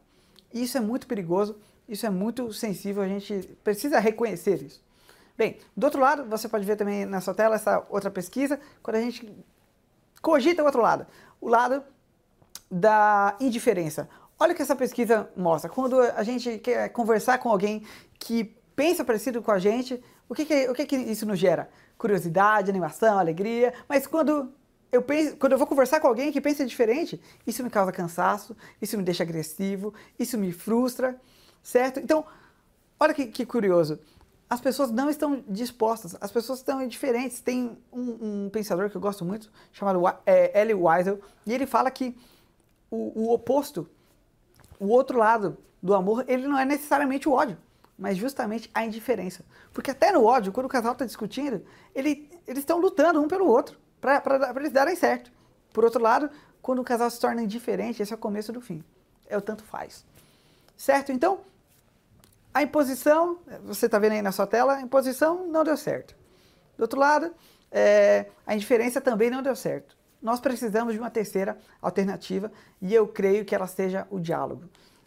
Isso é muito perigoso, isso é muito sensível, a gente precisa reconhecer isso. Bem, do outro lado, você pode ver também nessa tela essa outra pesquisa, quando a gente cogita o outro lado, o lado da indiferença. Olha o que essa pesquisa mostra. Quando a gente quer conversar com alguém que pensa parecido com a gente, o que que, o que, que isso nos gera? Curiosidade, animação, alegria. Mas quando eu, penso, quando eu vou conversar com alguém que pensa diferente, isso me causa cansaço, isso me deixa agressivo, isso me frustra, certo? Então, olha que, que curioso. As pessoas não estão dispostas, as pessoas estão indiferentes. Tem um, um pensador que eu gosto muito, chamado é, Elie Wiesel, e ele fala que o, o oposto... O outro lado do amor, ele não é necessariamente o ódio, mas justamente a indiferença. Porque até no ódio, quando o casal está discutindo, ele, eles estão lutando um pelo outro, para eles darem certo. Por outro lado, quando o casal se torna indiferente, esse é o começo do fim. É o tanto faz. Certo? Então, a imposição, você está vendo aí na sua tela, a imposição não deu certo. Do outro lado, é, a indiferença também não deu certo. Nós precisamos de uma terceira alternativa e eu creio que ela seja o diálogo.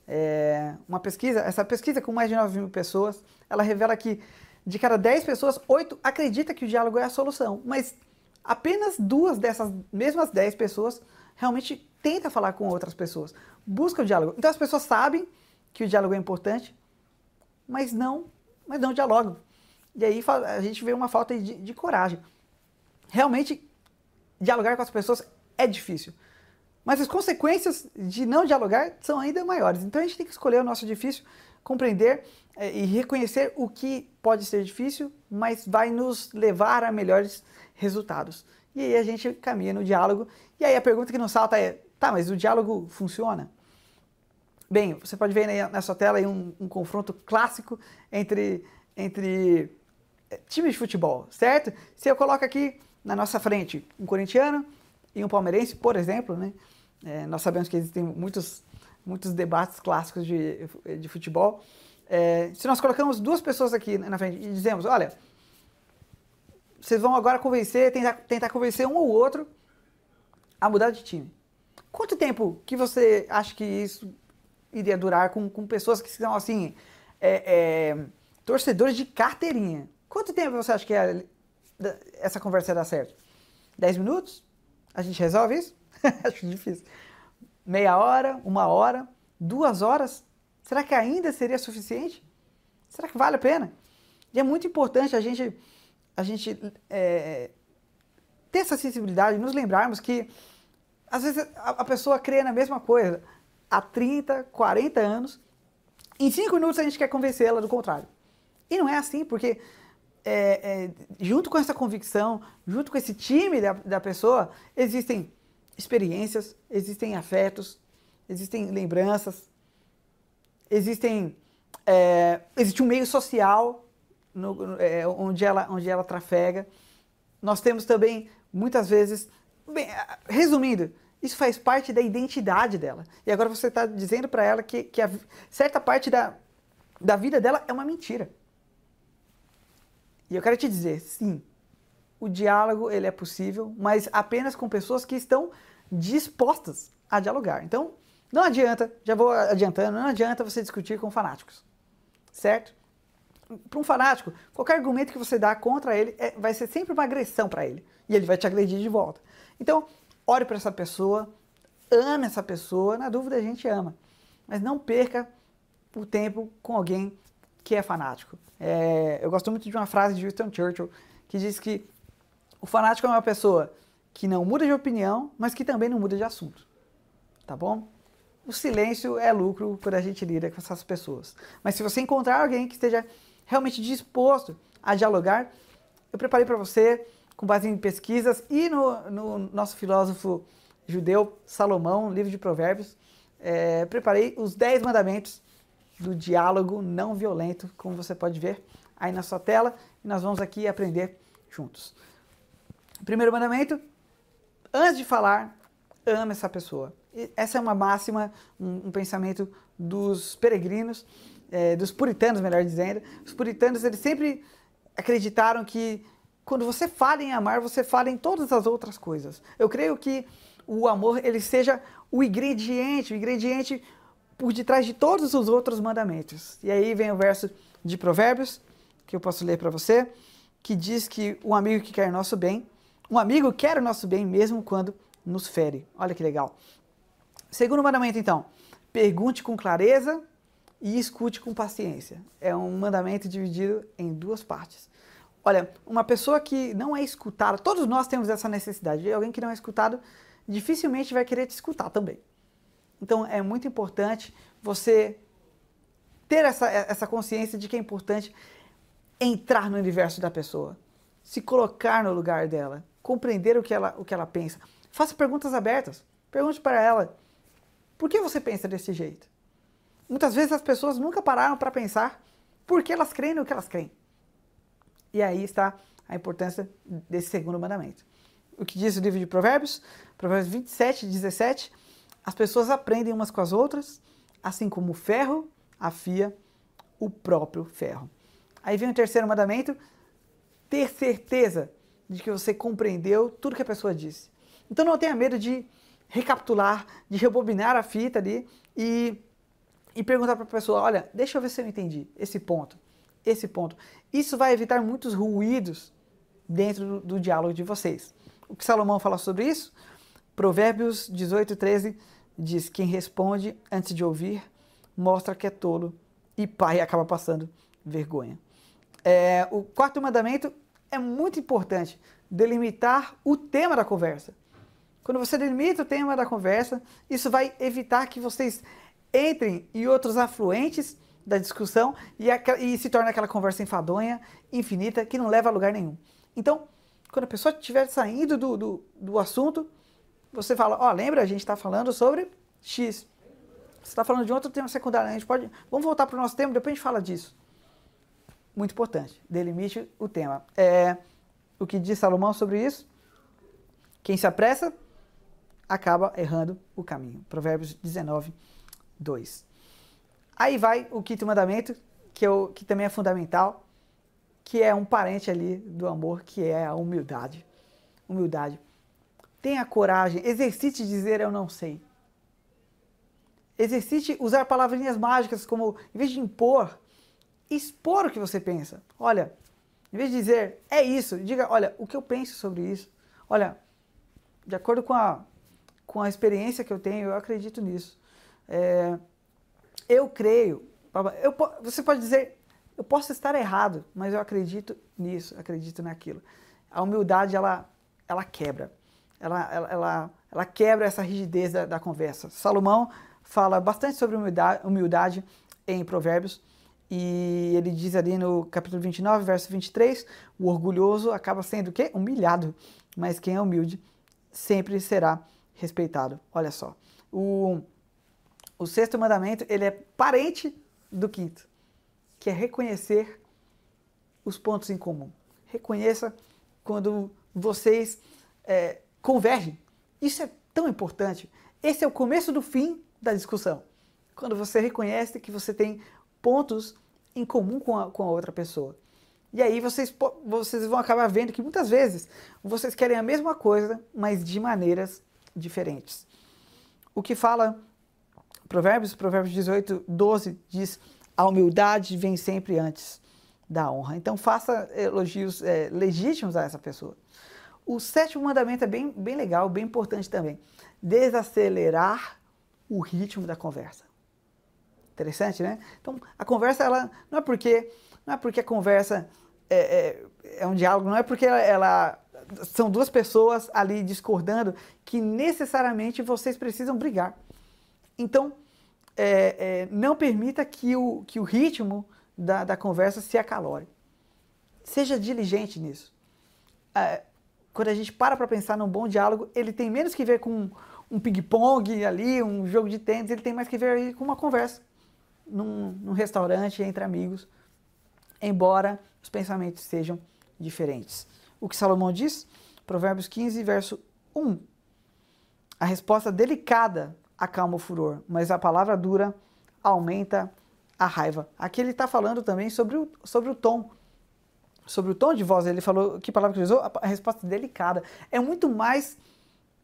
É, uma pesquisa, essa pesquisa com mais de nove mil pessoas, ela revela que de cada dez pessoas, oito acreditam que o diálogo é a solução, mas apenas duas dessas mesmas dez pessoas realmente tentam falar com outras pessoas, buscam o diálogo. Então as pessoas sabem que o diálogo é importante, mas não, mas não dialogam. E aí a gente vê uma falta de, de coragem. Realmente, dialogar com as pessoas é difícil, mas as consequências de não dialogar são ainda maiores. Então a gente tem que escolher o nosso difícil, compreender eh, e reconhecer o que pode ser difícil, mas vai nos levar a melhores resultados. E aí a gente caminha no diálogo. E aí a pergunta que não salta é, tá, mas o diálogo funciona? Bem, você pode ver aí na sua tela aí um, um confronto clássico entre, entre times de futebol, certo? Se eu coloco aqui na nossa frente, um corintiano e um palmeirense, por exemplo, né? É, nós sabemos que existem muitos, muitos debates clássicos de, de futebol. É, se nós colocamos duas pessoas aqui na frente e dizemos, olha, vocês vão agora convencer, tentar, tentar convencer um ou outro a mudar de time. Quanto tempo que você acha que isso iria durar com, com pessoas que são, assim, é, é, torcedores de carteirinha? Quanto tempo você acha que é... essa conversa dá certo? dez minutos? A gente resolve isso? Acho difícil. Meia hora, uma hora, duas horas? Será que ainda seria suficiente? Será que vale a pena? E é muito importante a gente, a gente é, ter essa sensibilidade, nos lembrarmos que às vezes a, a pessoa crê na mesma coisa há trinta, quarenta anos, em cinco minutos a gente quer convencê-la do contrário. E não é assim, porque... É, é, junto com essa convicção, junto com esse time da, da pessoa, existem experiências, existem afetos, existem lembranças, existem, é, existe um meio social no, é, onde, ela, onde ela trafega. Nós temos também, muitas vezes, bem, resumindo, isso faz parte da identidade dela. E agora você está dizendo para ela que, que a, certa parte da, da vida dela é uma mentira. E eu quero te dizer, sim, o diálogo ele é possível, mas apenas com pessoas que estão dispostas a dialogar. Então, Não adianta, já vou adiantando, não adianta você discutir com fanáticos, certo? Para um fanático, qualquer argumento que você dá contra ele é, vai ser sempre uma agressão para ele, e ele vai te agredir de volta. Então, ore para essa pessoa, ame essa pessoa, na dúvida a gente ama, mas não perca o tempo com alguém que é fanático. É, eu gosto muito de uma frase de Winston Churchill, que diz que o fanático é uma pessoa que não muda de opinião, mas que também não muda de assunto, tá bom? O silêncio é lucro quando a gente lida com essas pessoas. Mas se você encontrar alguém que esteja realmente disposto a dialogar, eu preparei para você, com base em pesquisas e no, no nosso filósofo judeu Salomão, livro de Provérbios, é, preparei os dez mandamentos do diálogo não violento, como você pode ver aí na sua tela, e nós vamos aqui aprender juntos. Primeiro mandamento, antes de falar, ama essa pessoa. Essa é uma máxima, um, um pensamento dos peregrinos, é, dos puritanos, melhor dizendo. Os puritanos, eles sempre acreditaram que quando você fala em amar, você fala em todas as outras coisas. Eu creio que o amor, ele seja o ingrediente, o ingrediente por detrás de todos os outros mandamentos. E aí vem o verso de Provérbios, que eu posso ler para você, que diz que um amigo que quer o nosso bem, um amigo quer o nosso bem mesmo quando nos fere. Olha que legal. Segundo mandamento, então, pergunte com clareza e escute com paciência. É um mandamento dividido em duas partes. Olha, uma pessoa que não é escutada, todos nós temos essa necessidade, e alguém que não é escutado dificilmente vai querer te escutar também. Então, é muito importante você ter essa, essa consciência de que é importante entrar no universo da pessoa, se colocar no lugar dela, compreender o que ela, o que ela pensa. Faça perguntas abertas, pergunte para ela, por que você pensa desse jeito? Muitas vezes as pessoas nunca pararam para pensar por que elas creem no que elas creem. E aí está a importância desse segundo mandamento. O que diz o livro de Provérbios? Provérbios vinte e sete, dezessete. As pessoas aprendem umas com as outras, assim como o ferro afia o próprio ferro. Aí vem o terceiro mandamento, ter certeza de que você compreendeu tudo que a pessoa disse. Então não tenha medo de recapitular, de rebobinar a fita ali e, e perguntar para a pessoa, olha, deixa eu ver se eu entendi esse ponto, esse ponto. Isso vai evitar muitos ruídos dentro do, do diálogo de vocês. O que Salomão fala sobre isso? Provérbios dezoito, treze diz, quem responde antes de ouvir, mostra que é tolo e pai acaba passando vergonha. É, o quarto mandamento é muito importante, delimitar o tema da conversa. Quando você delimita o tema da conversa, isso vai evitar que vocês entrem em outros afluentes da discussão e, a, e se torne aquela conversa enfadonha, infinita, que não leva a lugar nenhum. Então, quando a pessoa estiver saindo do, do, do assunto, você fala, ó, oh, lembra, a gente está falando sobre X. Você está falando de outro tema secundário, a gente pode... Vamos voltar para o nosso tema, depois a gente fala disso. Muito importante, delimite o tema. É, o que diz Salomão sobre isso? Quem se apressa, acaba errando o caminho. Provérbios dezenove, dois. Aí vai o quinto mandamento, que, eu, que também é fundamental, que é um parente ali do amor, que é a humildade. Humildade. Tenha coragem, exercite dizer eu não sei. Exercite usar palavrinhas mágicas como, em vez de impor, expor o que você pensa. Olha, em vez de dizer é isso, diga, olha, o que eu penso sobre isso. Olha, de acordo com a, com a experiência que eu tenho, eu acredito nisso. É, eu creio, eu, você pode dizer, eu posso estar errado, mas eu acredito nisso, acredito naquilo. A humildade, ela, ela quebra. Ela, ela, ela, ela quebra essa rigidez da, da conversa. Salomão fala bastante sobre humildade, humildade em Provérbios, e ele diz ali no capítulo vinte e nove, verso vinte e três, o orgulhoso acaba sendo o quê? Humilhado, mas quem é humilde sempre será respeitado. Olha só, o, o sexto mandamento, ele é parente do quinto, que é reconhecer os pontos em comum. Reconheça quando vocês é, convergem. Isso é tão importante. Esse é o começo do fim da discussão. Quando você reconhece que você tem pontos em comum com a, com a outra pessoa. E aí vocês, vocês vão acabar vendo que muitas vezes vocês querem a mesma coisa, mas de maneiras diferentes. O que fala Provérbios, Provérbios dezoito, doze diz: a humildade vem sempre antes da honra. Então faça elogios é, legítimos a essa pessoa. O sétimo mandamento é bem, bem legal, bem importante também. Desacelerar o ritmo da conversa. Interessante, né? Então, a conversa, ela não é porque, não é porque a conversa é, é, é um diálogo, não é porque ela, ela... são duas pessoas ali discordando que necessariamente vocês precisam brigar. Então, é, é, não permita que o, que o ritmo da, da conversa se acalore. Seja diligente nisso. É, quando a gente para para pensar num bom diálogo, ele tem menos que ver com um ping-pong ali, um jogo de tênis, ele tem mais que ver aí com uma conversa, num, num restaurante, entre amigos, embora os pensamentos sejam diferentes. O que Salomão diz? Provérbios quinze, verso um. A resposta delicada acalma o furor, mas a palavra dura aumenta a raiva. Aqui ele está falando também sobre o, sobre o tom, sobre o tom de voz. Ele falou, que palavra que ele usou? A resposta delicada. É muito mais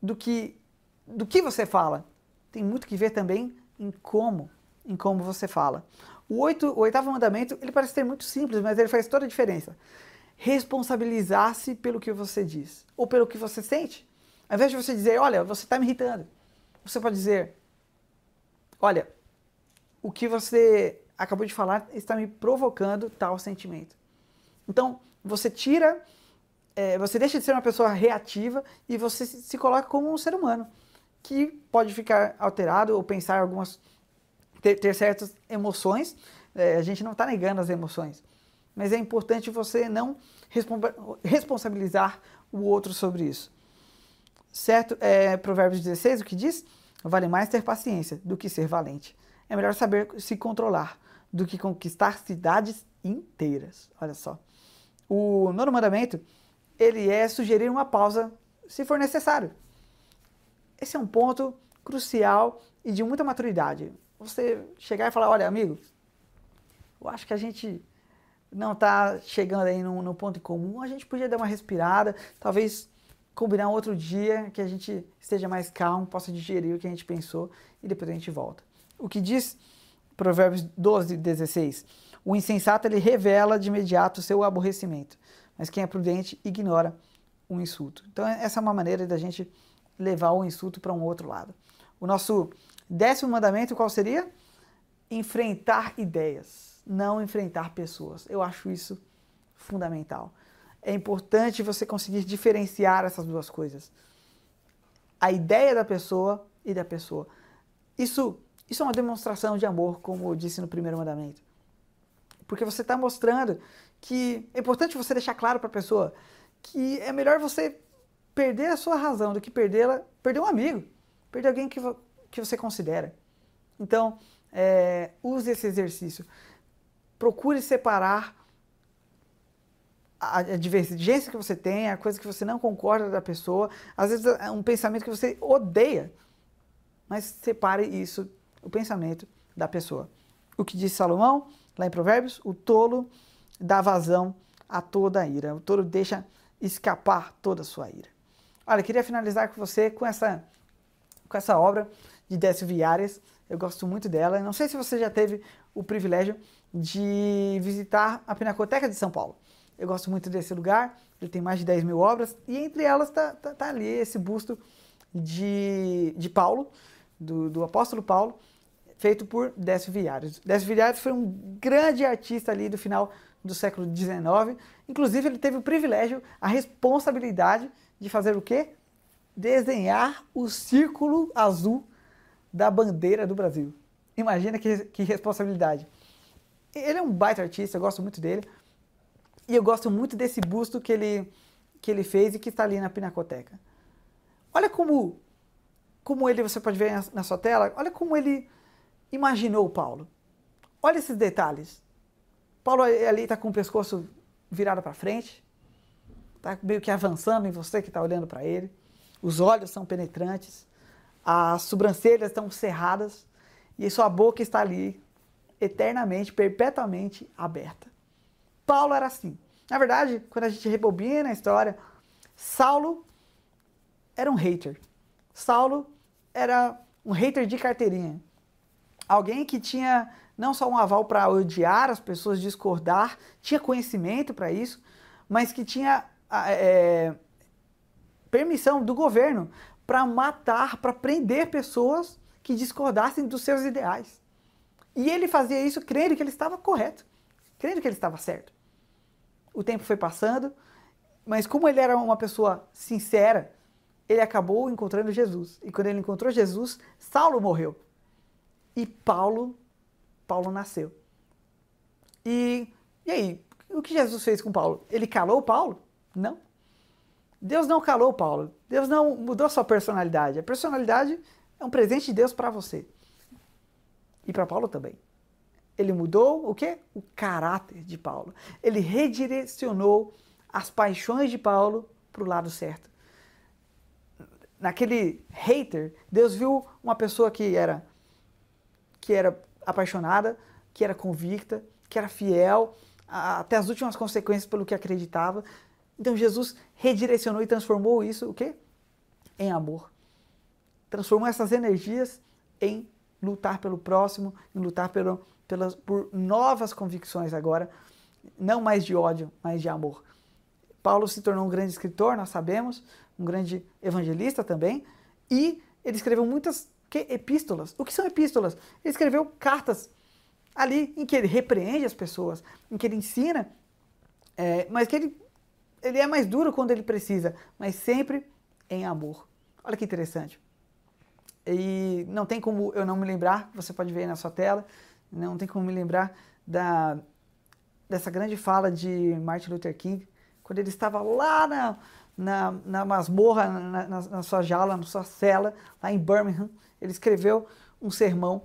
do que, do que você fala. Tem muito que ver também em como, em como você fala. O, oito, o oitavo mandamento, ele parece ser muito simples, mas ele faz toda a diferença. Responsabilizar-se pelo que você diz, ou pelo que você sente. Ao invés de você dizer, olha, você está me irritando, você pode dizer, olha, o que você acabou de falar está me provocando tal sentimento. Então, você tira, é, você deixa de ser uma pessoa reativa e você se coloca como um ser humano, que pode ficar alterado ou pensar algumas, ter, ter certas emoções. É, a gente não está negando as emoções, mas é importante você não responsabilizar o outro sobre isso. Certo? É, Provérbios dezesseis, o que diz? Vale mais ter paciência do que ser valente. É melhor saber se controlar do que conquistar cidades inteiras. Olha só. O nono mandamento, ele é sugerir uma pausa, se for necessário. Esse é um ponto crucial e de muita maturidade. Você chegar e falar, olha, amigo, eu acho que a gente não está chegando aí no, no ponto comum, a gente podia dar uma respirada, talvez combinar um outro dia que a gente esteja mais calmo, possa digerir o que a gente pensou e depois a gente volta. O que diz Provérbios doze, dezesseis? O insensato ele revela de imediato o seu aborrecimento, mas quem é prudente ignora o insulto. Então essa é uma maneira da gente levar o insulto para um outro lado. O nosso décimo mandamento qual seria? Enfrentar ideias, não enfrentar pessoas. Eu acho isso fundamental. É importante você conseguir diferenciar essas duas coisas. A ideia da pessoa e da pessoa. Isso, isso é uma demonstração de amor, como eu disse no primeiro mandamento. Porque você está mostrando que é importante você deixar claro para a pessoa que é melhor você perder a sua razão do que perdê-la, perder um amigo, perder alguém que, vo, que você considera. Então, é, use esse exercício. Procure separar a divergência que você tem, a coisa que você não concorda da pessoa, às vezes é um pensamento que você odeia, mas separe isso, o pensamento da pessoa. O que diz Salomão, lá em Provérbios, o tolo dá vazão a toda a ira, o tolo deixa escapar toda a sua ira. Olha, eu queria finalizar com você, com essa, com essa obra de Décio Villares, eu gosto muito dela, não sei se você já teve o privilégio de visitar a Pinacoteca de São Paulo. Eu gosto muito desse lugar, ele tem mais de dez mil obras, e entre elas está tá, tá ali esse busto de, de Paulo, do, do apóstolo Paulo, feito por Décio Villares. Décio Villares foi um grande artista ali do final do século dezenove, inclusive ele teve o privilégio, a responsabilidade de fazer o quê? Desenhar o círculo azul da bandeira do Brasil. Imagina que, que responsabilidade. Ele é um baita artista, eu gosto muito dele. E eu gosto muito desse busto que ele, que ele fez e que está ali na Pinacoteca. Olha como, como ele, você pode ver na, na sua tela, olha como ele imaginou o Paulo. Olha esses detalhes. Paulo ali está com o pescoço virado para frente, está meio que avançando em você que está olhando para ele. Os olhos são penetrantes, as sobrancelhas estão cerradas e sua boca está ali eternamente, perpetuamente aberta. Paulo era assim. Na verdade, quando a gente rebobina a história, Saulo era um hater. Saulo era um hater de carteirinha. Alguém que tinha não só um aval para odiar as pessoas, discordar, tinha conhecimento para isso, mas que tinha é, permissão do governo para matar, para prender pessoas que discordassem dos seus ideais. E ele fazia isso crendo que ele estava correto, crendo que ele estava certo. O tempo foi passando, mas como ele era uma pessoa sincera, ele acabou encontrando Jesus. E quando ele encontrou Jesus, Saulo morreu. E Paulo, Paulo nasceu. E, e aí, o que Jesus fez com Paulo? Ele calou Paulo? Não. Deus não calou Paulo. Deus não mudou sua personalidade. A personalidade é um presente de Deus para você. E para Paulo também. Ele mudou o quê? O caráter de Paulo. Ele redirecionou as paixões de Paulo para o lado certo. Naquele hater, Deus viu uma pessoa que era, que era apaixonada, que era convicta, que era fiel, a, até as últimas consequências pelo que acreditava. Então Jesus redirecionou e transformou isso o quê? Em amor. Transformou essas energias em lutar pelo próximo, em lutar pelo, pelas, por novas convicções agora, não mais de ódio, mas de amor. Paulo se tornou um grande escritor, nós sabemos, um grande evangelista também, e ele escreveu muitas que, epístolas. O que são epístolas? Ele escreveu cartas ali em que ele repreende as pessoas, em que ele ensina, é, mas que ele, ele é mais duro quando ele precisa, mas sempre em amor. Olha que interessante. E não tem como eu não me lembrar, você pode ver aí na sua tela, não tem como me lembrar da, dessa grande fala de Martin Luther King, quando ele estava lá na, na, na masmorra, na, na, na sua jaula, na sua cela, lá em Birmingham, ele escreveu um sermão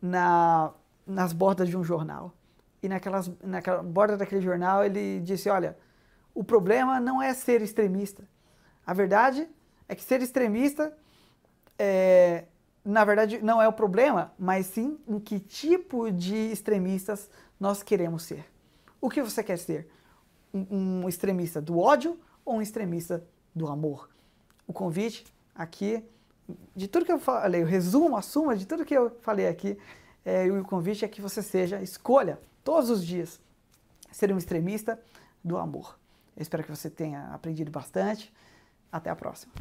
na, nas bordas de um jornal. E naquelas, naquela borda daquele jornal ele disse, olha, o problema não é ser extremista. A verdade é que ser extremista... É, na verdade, não é o problema, mas sim em que tipo de extremistas nós queremos ser. O que você quer ser? Um, um extremista do ódio ou um extremista do amor? O convite aqui, de tudo que eu falei, o resumo, a suma de tudo que eu falei aqui, é, o convite é que você seja, escolha todos os dias ser um extremista do amor. Eu espero que você tenha aprendido bastante. Até a próxima.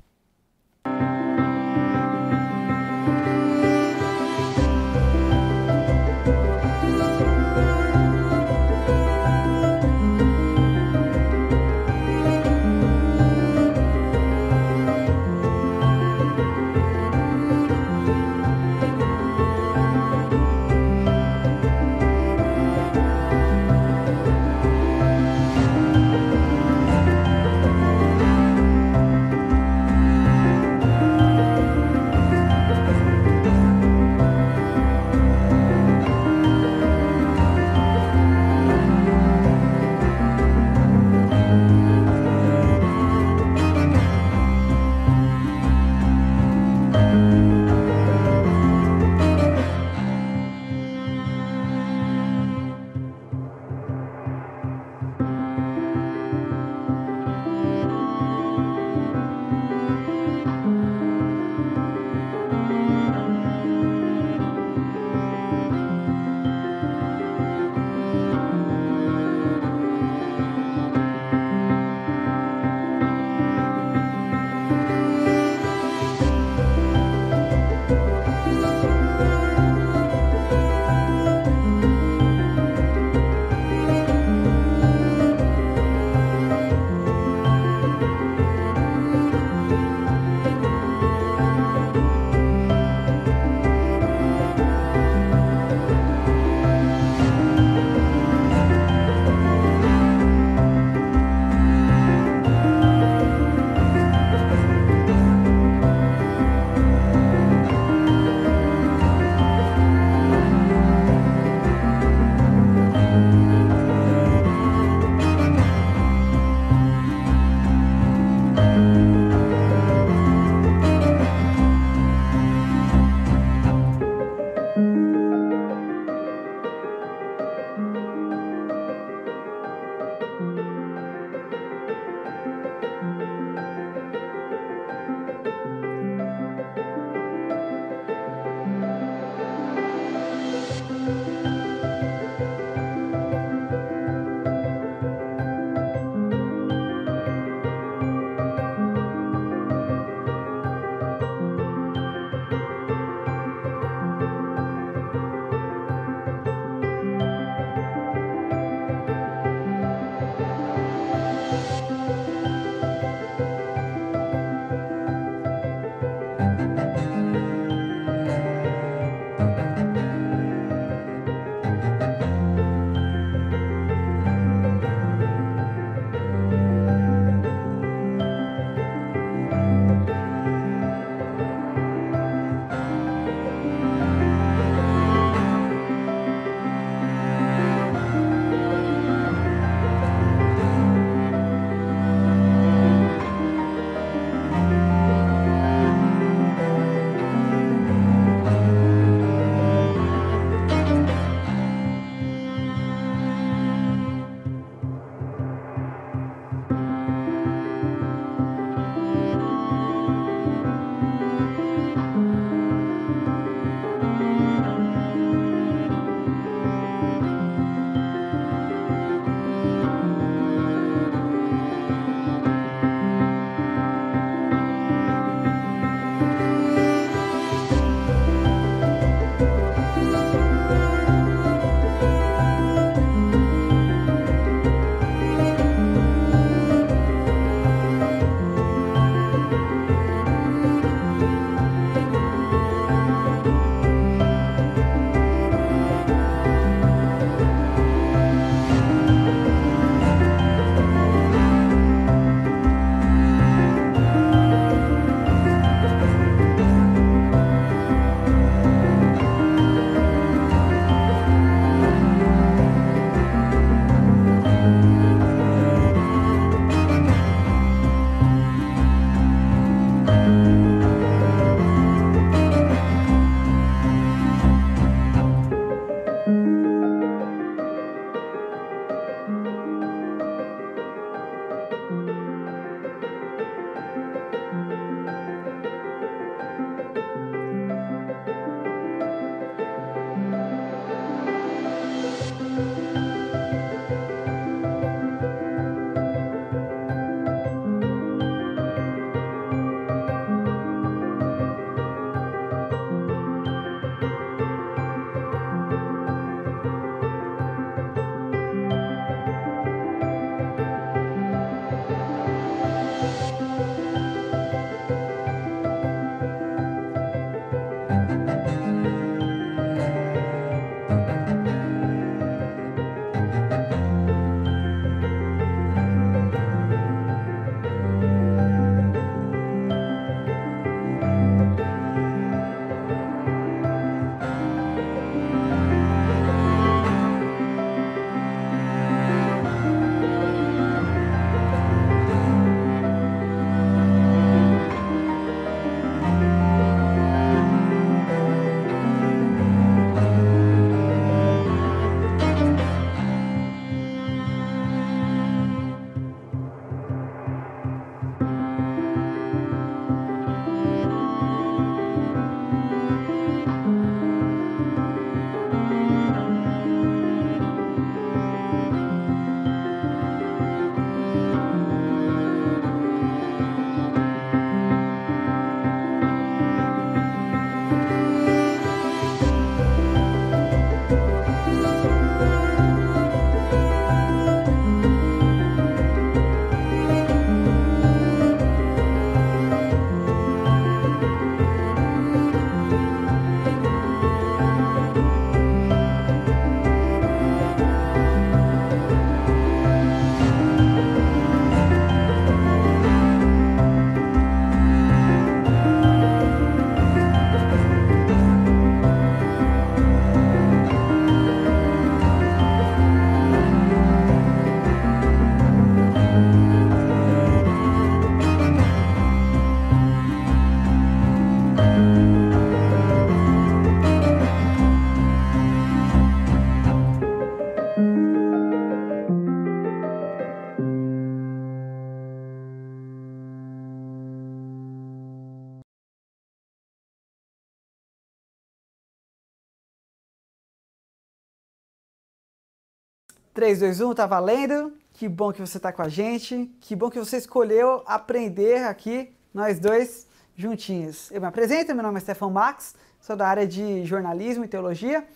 três, dois, um, tá valendo? Que bom que você tá com a gente, que bom que você escolheu aprender aqui, nós dois juntinhos. Eu me apresento, meu nome é Stefano Max, sou da área de jornalismo e teologia,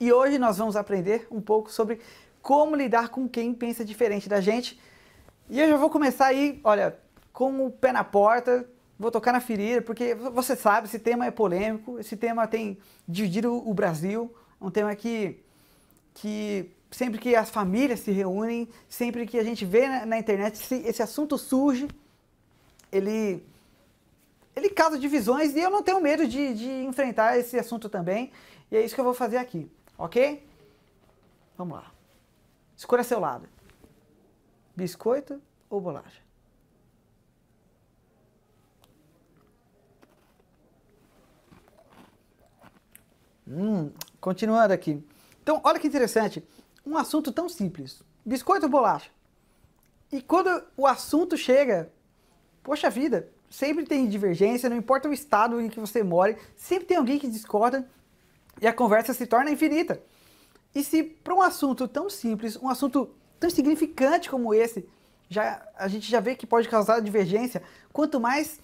e hoje nós vamos aprender um pouco sobre como lidar com quem pensa diferente da gente. E eu já vou começar aí, olha, com o pé na porta, vou tocar na ferida, porque você sabe, esse tema é polêmico, esse tema tem dividido o Brasil, é um tema que, que sempre que as famílias se reúnem, sempre que a gente vê na, na internet, esse, esse assunto surge, ele, ele causa divisões e eu não tenho medo de, de enfrentar esse assunto também, e é isso que eu vou fazer aqui, ok? Vamos lá. Escolha seu lado. Biscoito ou bolacha? Hum, continuando aqui. Então, olha que interessante, um assunto tão simples, biscoito ou bolacha? E quando o assunto chega, poxa vida, sempre tem divergência, não importa o estado em que você mora, sempre tem alguém que discorda e a conversa se torna infinita. E se para um assunto tão simples, um assunto tão insignificante como esse, já, a gente já vê que pode causar divergência, quanto mais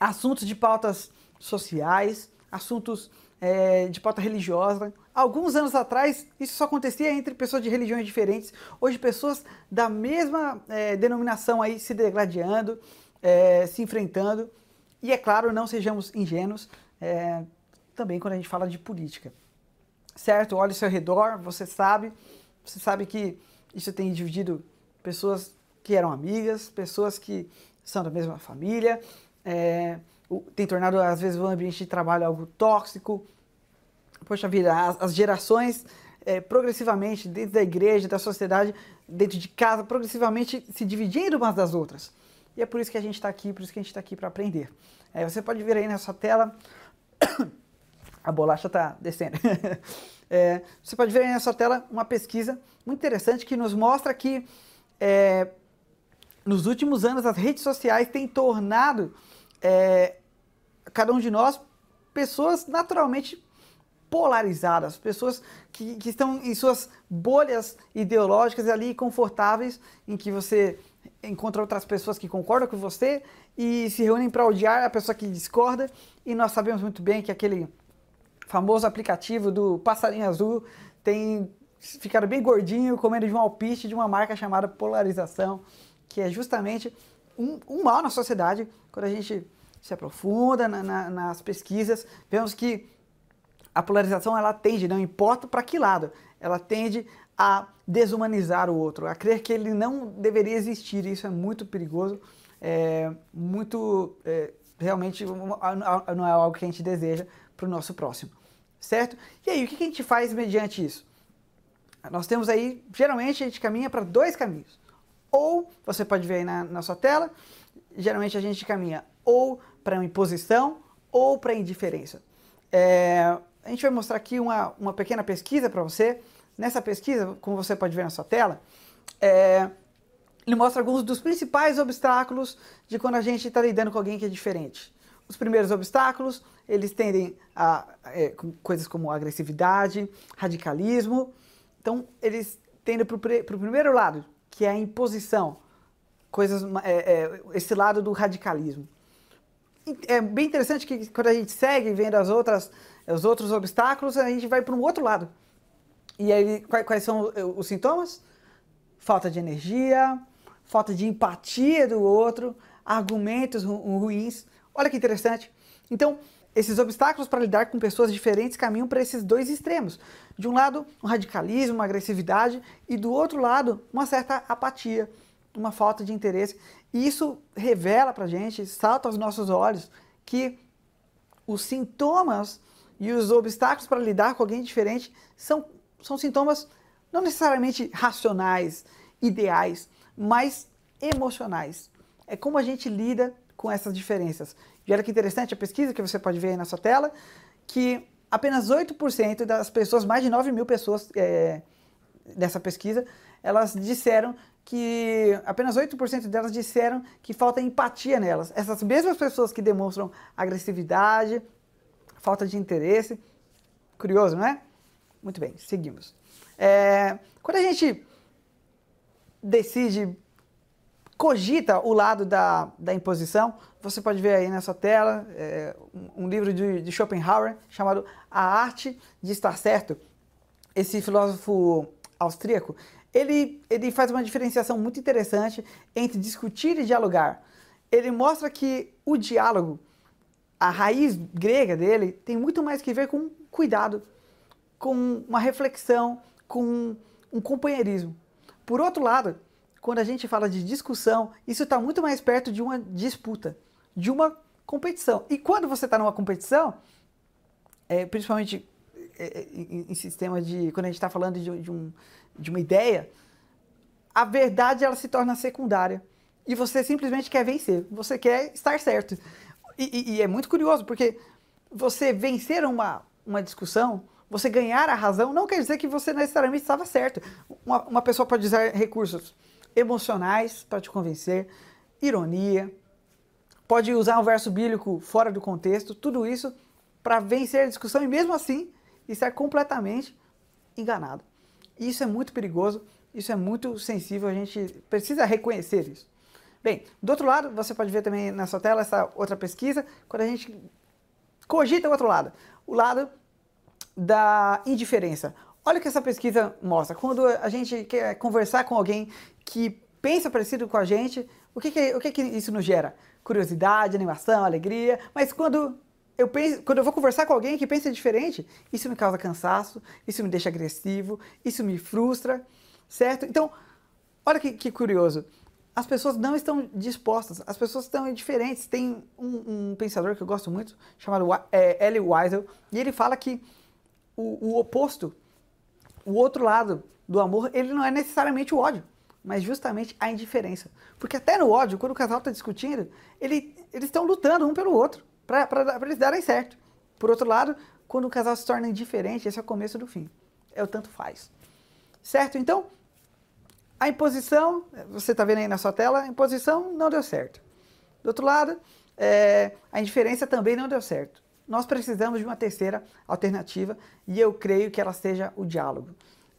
assuntos de pautas sociais, assuntos É, de pauta religiosa. Alguns anos atrás, isso só acontecia entre pessoas de religiões diferentes. Hoje, pessoas da mesma é, denominação aí se degladiando, é, se enfrentando. E, é claro, não sejamos ingênuos é, também quando a gente fala de política. Certo? Olha ao seu redor, você sabe. Você sabe que isso tem dividido pessoas que eram amigas, pessoas que são da mesma família, é, tem tornado, às vezes, o ambiente de trabalho algo tóxico. Poxa vida, as, as gerações, é, progressivamente, dentro da igreja, da sociedade, dentro de casa, progressivamente se dividindo umas das outras. E é por isso que a gente está aqui, por isso que a gente está aqui para aprender. É, você pode ver aí na sua tela... A bolacha está descendo. É, você pode ver aí na sua tela uma pesquisa muito interessante que nos mostra que, é, nos últimos anos, as redes sociais têm tornado... É, cada um de nós, pessoas naturalmente polarizadas, pessoas que, que estão em suas bolhas ideológicas ali, confortáveis, em que você encontra outras pessoas que concordam com você e se reúnem para odiar a pessoa que discorda. E nós sabemos muito bem que aquele famoso aplicativo do passarinho azul tem ficado bem gordinho, comendo de um alpiste de uma marca chamada polarização, que é justamente... Um, um mal na sociedade. Quando a gente se aprofunda na, na, nas pesquisas, vemos que a polarização, ela tende, não importa para que lado, ela tende a desumanizar o outro, a crer que ele não deveria existir. Isso é muito perigoso, é, muito, é, realmente não é algo que a gente deseja para o nosso próximo, certo? E aí, o que a gente faz mediante isso? Nós temos aí, geralmente, a gente caminha para dois caminhos. Ou, você pode ver aí na, na sua tela, geralmente a gente caminha ou para uma imposição ou para indiferença. É, a gente vai mostrar aqui uma, uma pequena pesquisa para você. Nessa pesquisa, como você pode ver na sua tela, é, ele mostra alguns dos principais obstáculos de quando a gente está lidando com alguém que é diferente. Os primeiros obstáculos, eles tendem a é, coisas como agressividade, radicalismo. Então, eles tendem para o primeiro lado, que é a imposição, coisas, é, é, esse lado do radicalismo. É bem interessante que quando a gente segue vendo as outras, os outros obstáculos, a gente vai para um outro lado. E aí, quais, quais são os sintomas? Falta de energia, falta de empatia do outro, argumentos ru ruins. Olha que interessante. Então, esses obstáculos para lidar com pessoas diferentes caminham para esses dois extremos. De um lado, um radicalismo, uma agressividade, e do outro lado, uma certa apatia, uma falta de interesse. E isso revela para a gente, salta aos nossos olhos, que os sintomas e os obstáculos para lidar com alguém diferente são, são sintomas não necessariamente racionais, ideais, mas emocionais. É como a gente lida com essas diferenças. E olha que interessante a pesquisa que você pode ver aí na sua tela, que apenas oito por cento das pessoas, mais de nove mil pessoas é, dessa pesquisa, elas disseram que, apenas oito por cento delas disseram que falta empatia nelas. Essas mesmas pessoas que demonstram agressividade, falta de interesse. Curioso, não é? Muito bem, seguimos. É, quando a gente decide, cogita o lado da, da imposição, você pode ver aí nessa tela é, um livro de, de Schopenhauer chamado A Arte de Estar Certo. Esse filósofo austríaco, ele, ele faz uma diferenciação muito interessante entre discutir e dialogar. Ele mostra que o diálogo, a raiz grega dele, tem muito mais que ver com cuidado, com uma reflexão, com um companheirismo. Por outro lado, quando a gente fala de discussão, isso está muito mais perto de uma disputa, de uma competição. E quando você está numa competição, é, principalmente é, em, em sistema de... Quando a gente está falando de, de, um, de uma ideia, a verdade ela se torna secundária. E você simplesmente quer vencer, você quer estar certo. E, e, e é muito curioso, porque você vencer uma, uma discussão, você ganhar a razão, não quer dizer que você necessariamente estava certo. Uma, uma pessoa pode usar recursos emocionais para te convencer, ironia, pode usar um verso bíblico fora do contexto, tudo isso para vencer a discussão e mesmo assim estar completamente enganado. Isso é muito perigoso, isso é muito sensível, a gente precisa reconhecer isso. Bem, do outro lado, você pode ver também na sua tela essa outra pesquisa, quando a gente cogita o outro lado, o lado da indiferença. Olha o que essa pesquisa mostra. Quando a gente quer conversar com alguém que pensa parecido com a gente, o que que, o que, que isso nos gera? Curiosidade, animação, alegria, mas quando eu, penso, quando eu vou conversar com alguém que pensa diferente, isso me causa cansaço, isso me deixa agressivo, isso me frustra, certo? Então, olha que, que curioso. As pessoas não estão dispostas, as pessoas estão indiferentes. Tem um, um pensador que eu gosto muito, chamado é, Elie Wiesel, e ele fala que o, o oposto, o outro lado do amor, ele não é necessariamente o ódio, mas justamente a indiferença. Porque até no ódio, quando o casal está discutindo, ele, eles estão lutando um pelo outro, para eles darem certo. Por outro lado, quando o casal se torna indiferente, esse é o começo do fim. É o tanto faz. Certo? Então, a imposição, você está vendo aí na sua tela, a imposição não deu certo. Do outro lado, é, a indiferença também não deu certo. Nós precisamos de uma terceira alternativa e eu creio que ela seja o diálogo.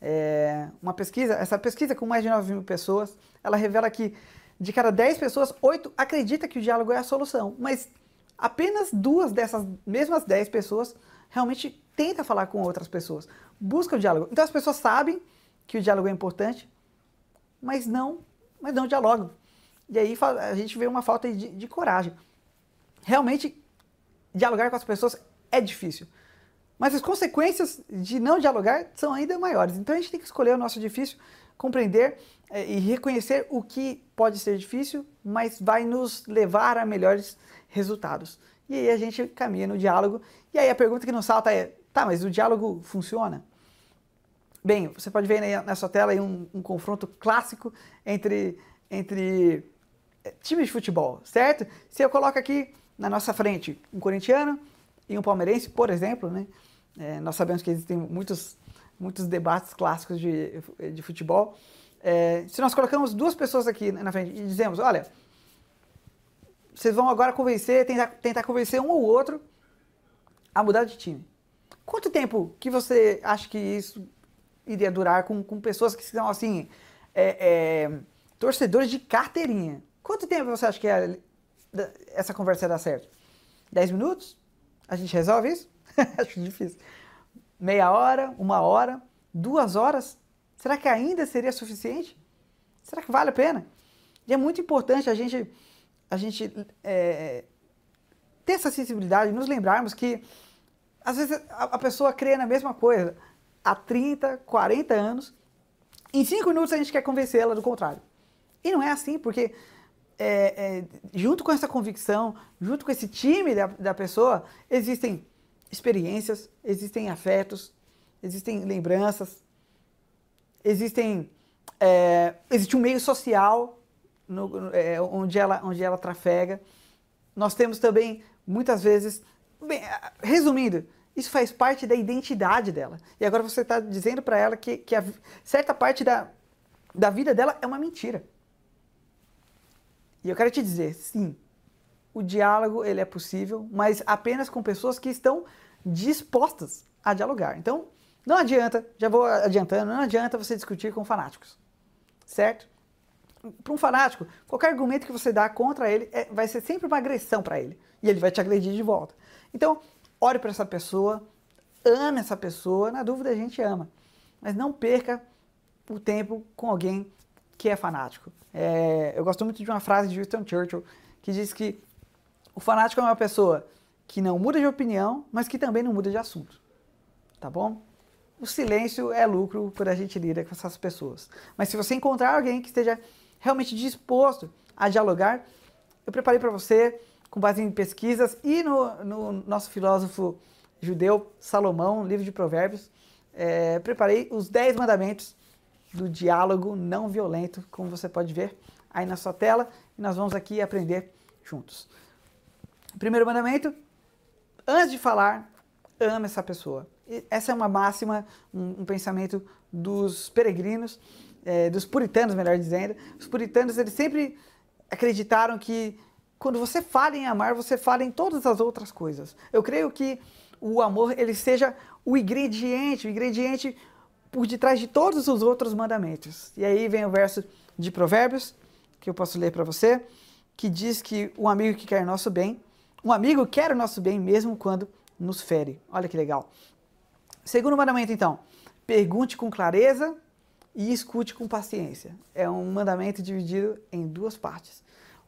É, uma pesquisa, essa pesquisa com mais de nove mil pessoas, ela revela que de cada dez pessoas, oito acreditam que o diálogo é a solução. Mas apenas duas dessas mesmas dez pessoas realmente tentam falar com outras pessoas, buscam o diálogo. Então as pessoas sabem que o diálogo é importante, mas não, mas não dialogam. E aí a gente vê uma falta de, de coragem. Realmente, dialogar com as pessoas é difícil. Mas as consequências de não dialogar são ainda maiores. Então a gente tem que escolher o nosso difícil, compreender eh, e reconhecer o que pode ser difícil, mas vai nos levar a melhores resultados. E aí a gente caminha no diálogo. E aí a pergunta que não salta é, tá, mas o diálogo funciona? Bem, você pode ver na sua tela aí um, um confronto clássico entre, entre times de futebol, certo? Se eu coloco aqui na nossa frente um corintiano e um palmeirense, por exemplo, né? É, nós sabemos que existem muitos, muitos debates clássicos de, de futebol. É, se nós colocamos duas pessoas aqui na frente e dizemos, olha, vocês vão agora convencer, tentar, tentar convencer um ou outro a mudar de time. Quanto tempo que você acha que isso iria durar com, com pessoas que são, assim, é, é, torcedores de carteirinha? Quanto tempo você acha que é, essa conversa ia dar certo? Dez minutos? A gente resolve isso? Acho difícil. Meia hora? Uma hora? Duas horas? Será que ainda seria suficiente? Será que vale a pena? E é muito importante a gente, a gente é, ter essa sensibilidade, nos lembrarmos que, às vezes, a, a pessoa crê na mesma coisa há trinta, quarenta anos, em cinco minutos a gente quer convencê-la do contrário. E não é assim, porque é, é, junto com essa convicção, junto com esse time da, da pessoa, existem experiências, existem afetos, existem lembranças, existem, é, existe um meio social no, é, onde, ela, onde ela trafega. Nós temos também, muitas vezes, bem, resumindo, isso faz parte da identidade dela. E agora você está dizendo para ela que, que a certa parte da, da vida dela é uma mentira. E eu quero te dizer, sim, o diálogo ele é possível, mas apenas com pessoas que estão dispostas a dialogar. Então, Não adianta, já vou adiantando, não adianta você discutir com fanáticos, certo? Para um fanático, qualquer argumento que você dá contra ele é, vai ser sempre uma agressão para ele, e ele vai te agredir de volta. Então, ore para essa pessoa, ame essa pessoa, na dúvida a gente ama, mas não perca o tempo com alguém que é fanático. É, eu gosto muito de uma frase de Winston Churchill, que diz que o fanático é uma pessoa que não muda de opinião, mas que também não muda de assunto, tá bom? O silêncio é lucro quando a gente lida com essas pessoas. Mas se você encontrar alguém que esteja realmente disposto a dialogar, eu preparei para você, com base em pesquisas e no, no nosso filósofo judeu Salomão, livro de Provérbios, é, preparei os dez mandamentos do diálogo não violento, como você pode ver aí na sua tela, e nós vamos aqui aprender juntos. Primeiro mandamento, antes de falar, ama essa pessoa. Essa é uma máxima, um, um pensamento dos peregrinos, é, dos puritanos, melhor dizendo. Os puritanos, eles sempre acreditaram que quando você fala em amar, você fala em todas as outras coisas. Eu creio que o amor, ele seja o ingrediente, o ingrediente por detrás de todos os outros mandamentos. E aí vem o verso de Provérbios, que eu posso ler para você, que diz que um amigo que quer o nosso bem, um amigo quer o nosso bem mesmo quando nos fere. Olha que legal. Segundo mandamento, então, pergunte com clareza e escute com paciência. É um mandamento dividido em duas partes.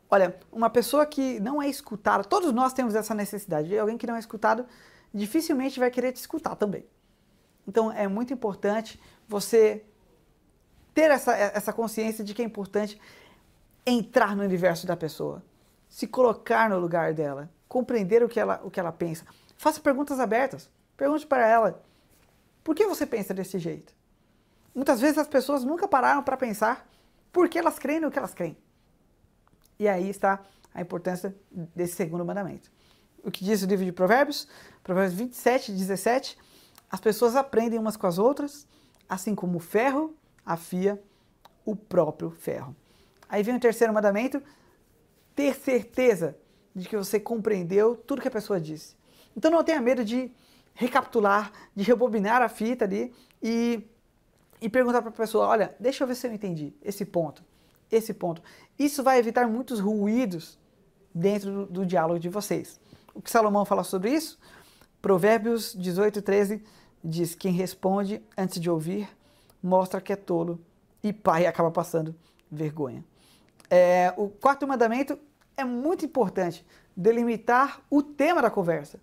Olha, uma pessoa que não é escutada, todos nós temos essa necessidade, e alguém que não é escutado dificilmente vai querer te escutar também. Então, é muito importante você ter essa, essa consciência de que é importante entrar no universo da pessoa, se colocar no lugar dela, compreender o que ela, o que ela pensa. Faça perguntas abertas. Pergunte para ela, por que você pensa desse jeito? Muitas vezes as pessoas nunca pararam para pensar por que elas creem no que elas creem. E aí está a importância desse segundo mandamento. O que diz o livro de Provérbios? Provérbios vinte e sete, dezessete. As pessoas aprendem umas com as outras, assim como o ferro afia o próprio ferro. Aí vem o terceiro mandamento, ter certeza de que você compreendeu tudo que a pessoa disse. Então não tenha medo de recapitular, de rebobinar a fita ali e, e perguntar para a pessoa, olha, deixa eu ver se eu entendi esse ponto, esse ponto. Isso vai evitar muitos ruídos dentro do, do diálogo de vocês. O que Salomão fala sobre isso? Provérbios dezoito, treze diz, quem responde antes de ouvir, mostra que é tolo e pai acaba passando vergonha. É, o quarto mandamento é muito importante, delimitar o tema da conversa.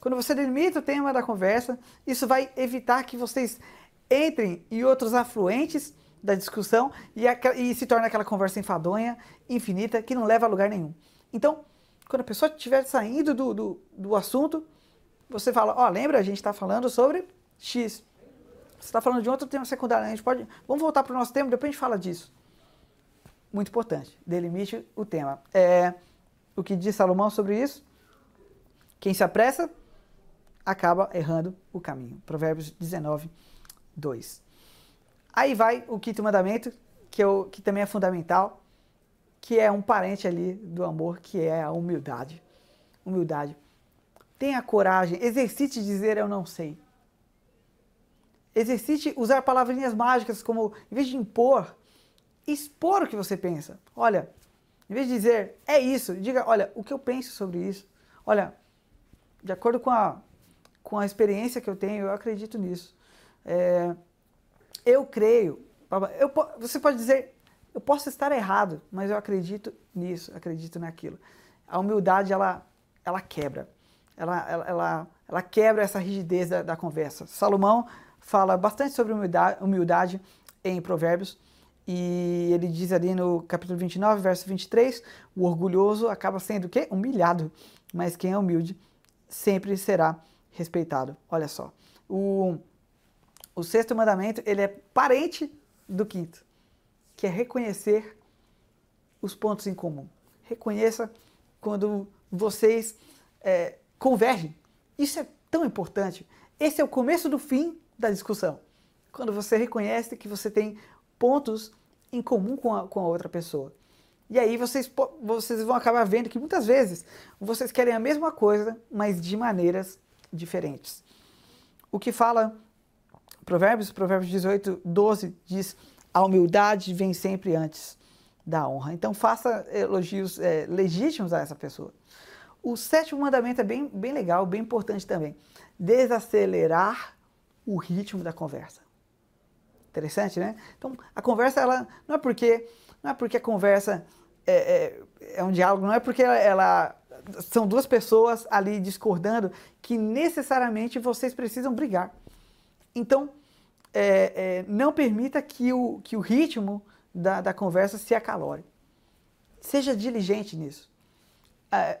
Quando você delimita o tema da conversa, isso vai evitar que vocês entrem em outros afluentes da discussão e, a, e se torne aquela conversa enfadonha, infinita, que não leva a lugar nenhum. Então, quando a pessoa estiver saindo do, do, do assunto, você fala, ó, oh, lembra, a gente está falando sobre X. Você está falando de outro tema secundário, a gente pode... Vamos voltar para o nosso tema, depois a gente fala disso. Muito importante, delimite o tema. É, o que diz Salomão sobre isso? Quem se apressa acaba errando o caminho. Provérbios dezenove, dois. Aí vai o quinto mandamento, que, eu, que também é fundamental, que é um parente ali do amor, que é a humildade. Humildade. Tenha coragem, exercite dizer eu não sei. Exercite usar palavrinhas mágicas como, em vez de impor, expor o que você pensa. Olha, em vez de dizer é isso, diga, olha, o que eu penso sobre isso. Olha, de acordo com a, com a experiência que eu tenho, eu acredito nisso. É, eu creio, eu, você pode dizer, eu posso estar errado, mas eu acredito nisso, acredito naquilo. A humildade, ela, ela quebra, ela, ela, ela, ela quebra essa rigidez da, da conversa. Salomão fala bastante sobre humildade, humildade em Provérbios, e ele diz ali no capítulo vinte e nove, verso vinte e três, o orgulhoso acaba sendo o quê? Humilhado, mas quem é humilde sempre será respeitado. Olha só, o, o sexto mandamento, ele é parente do quinto, que é reconhecer os pontos em comum. Reconheça quando vocês é, convergem. Isso é tão importante. Esse é o começo do fim da discussão. Quando você reconhece que você tem pontos em comum com a, com a outra pessoa. E aí vocês, vocês vão acabar vendo que muitas vezes vocês querem a mesma coisa, mas de maneiras diferentes. O que fala Provérbios, Provérbios dezoito, doze diz: a humildade vem sempre antes da honra. Então faça elogios é, legítimos a essa pessoa. O sétimo mandamento é bem, bem legal, bem importante também. Desacelerar o ritmo da conversa. Interessante, né? Então, a conversa, ela não é porque, não é porque a conversa é, é, é um diálogo, não é porque ela, ela... são duas pessoas ali discordando que necessariamente vocês precisam brigar. Então, é, é, não permita que o, que o ritmo da, da conversa se acalore. Seja diligente nisso. É,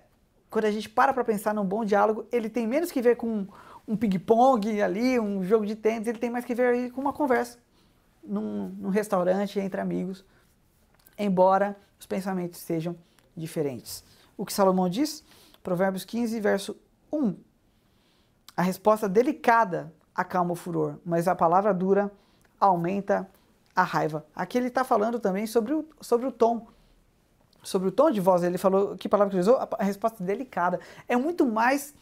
quando a gente para para pensar num bom diálogo, ele tem menos que ver com um ping-pong ali, um jogo de tênis, ele tem mais que ver aí com uma conversa, num, num restaurante, entre amigos, embora os pensamentos sejam diferentes. O que Salomão diz? Provérbios quinze, verso um. A resposta delicada acalma o furor, mas a palavra dura aumenta a raiva. Aqui ele está falando também sobre o, sobre o tom. Sobre o tom de voz, ele falou, que palavra que ele usou? A resposta delicada. É muito mais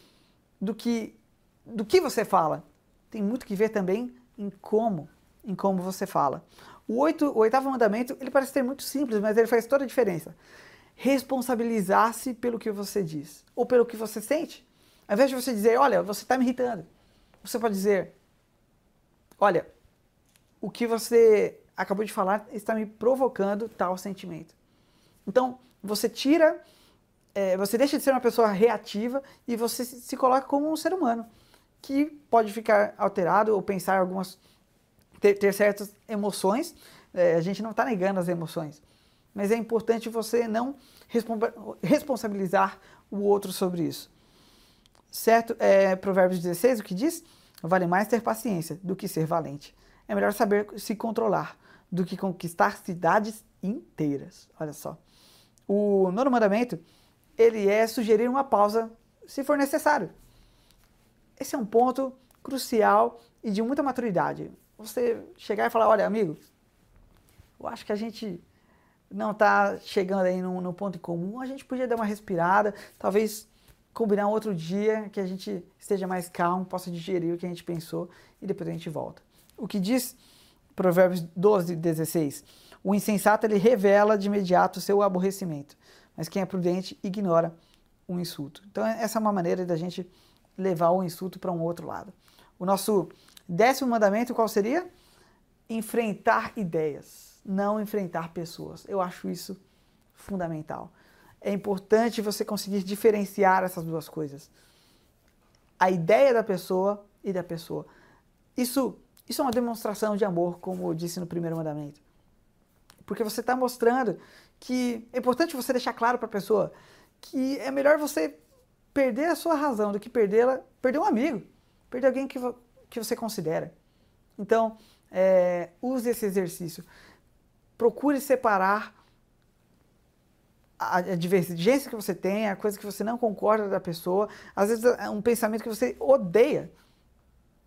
do que, do que você fala. Tem muito que ver também em como, em como você fala. O, oito, o oitavo mandamento, ele parece ser muito simples, mas ele faz toda a diferença. Responsabilizar-se pelo que você diz, ou pelo que você sente. Ao invés de você dizer, olha, você está me irritando, você pode dizer, olha, o que você acabou de falar está me provocando tal sentimento. Então, você tira, é, você deixa de ser uma pessoa reativa e você se coloca como um ser humano, que pode ficar alterado ou pensar algumas, ter, ter certas emoções. É, a gente não está negando as emoções. Mas é importante você não responsabilizar o outro sobre isso. Certo? É, Provérbios dezesseis, o que diz? Vale mais ter paciência do que ser valente. É melhor saber se controlar do que conquistar cidades inteiras. Olha só. O nono mandamento, ele é sugerir uma pausa, se for necessário. Esse é um ponto crucial e de muita maturidade. Você chegar e falar, olha, amigo, eu acho que a gente... não está chegando aí no, no ponto comum, a gente podia dar uma respirada, talvez combinar um outro dia que a gente esteja mais calmo, possa digerir o que a gente pensou e depois a gente volta. O que diz Provérbios doze, dezesseis? O insensato ele revela de imediato o seu aborrecimento, mas quem é prudente ignora o insulto. Então essa é uma maneira da gente levar o insulto para um outro lado. O nosso décimo mandamento qual seria? Enfrentar ideias. Não enfrentar pessoas. Eu acho isso fundamental. É importante você conseguir diferenciar essas duas coisas. A ideia da pessoa e da pessoa. Isso, isso é uma demonstração de amor, como eu disse no primeiro mandamento. Porque você está mostrando que é importante você deixar claro para a pessoa que é melhor você perder a sua razão do que perdê-la, perder um amigo, perder alguém que, vo, que você considera. Então, é, use esse exercício. Procure separar a divergência que você tem, a coisa que você não concorda da pessoa, às vezes é um pensamento que você odeia,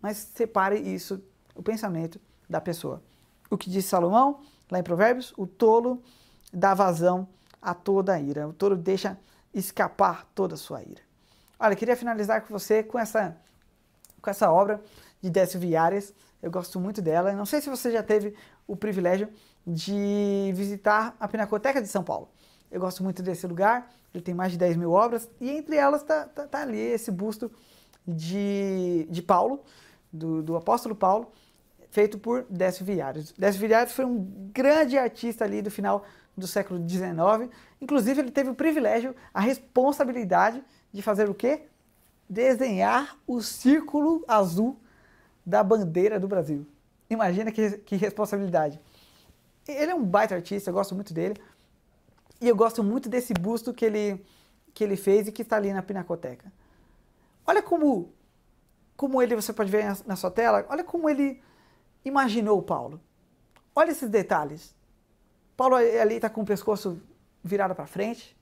mas separe isso, o pensamento da pessoa. O que diz Salomão, lá em Provérbios, o tolo dá vazão a toda a ira, o tolo deixa escapar toda a sua ira. Olha, eu queria finalizar com você, com essa, com essa obra de Décio Villares. Eu gosto muito dela, não sei se você já teve o privilégio de visitar a Pinacoteca de São Paulo. Eu gosto muito desse lugar, ele tem mais de dez mil obras, e entre elas está tá, tá ali esse busto de, de Paulo, do, do apóstolo Paulo, feito por Décio Villares. Décio Villares foi um grande artista ali do final do século dezenove, inclusive ele teve o privilégio, a responsabilidade de fazer o quê? Desenhar o círculo azul da bandeira do Brasil. Imagina que, que responsabilidade. Ele é um baita artista, eu gosto muito dele. E eu gosto muito desse busto que ele, que ele fez e que está ali na Pinacoteca. Olha como, como ele, você pode ver na, na sua tela, olha como ele imaginou o Paulo. Olha esses detalhes. Paulo ali está com o pescoço virado para frente,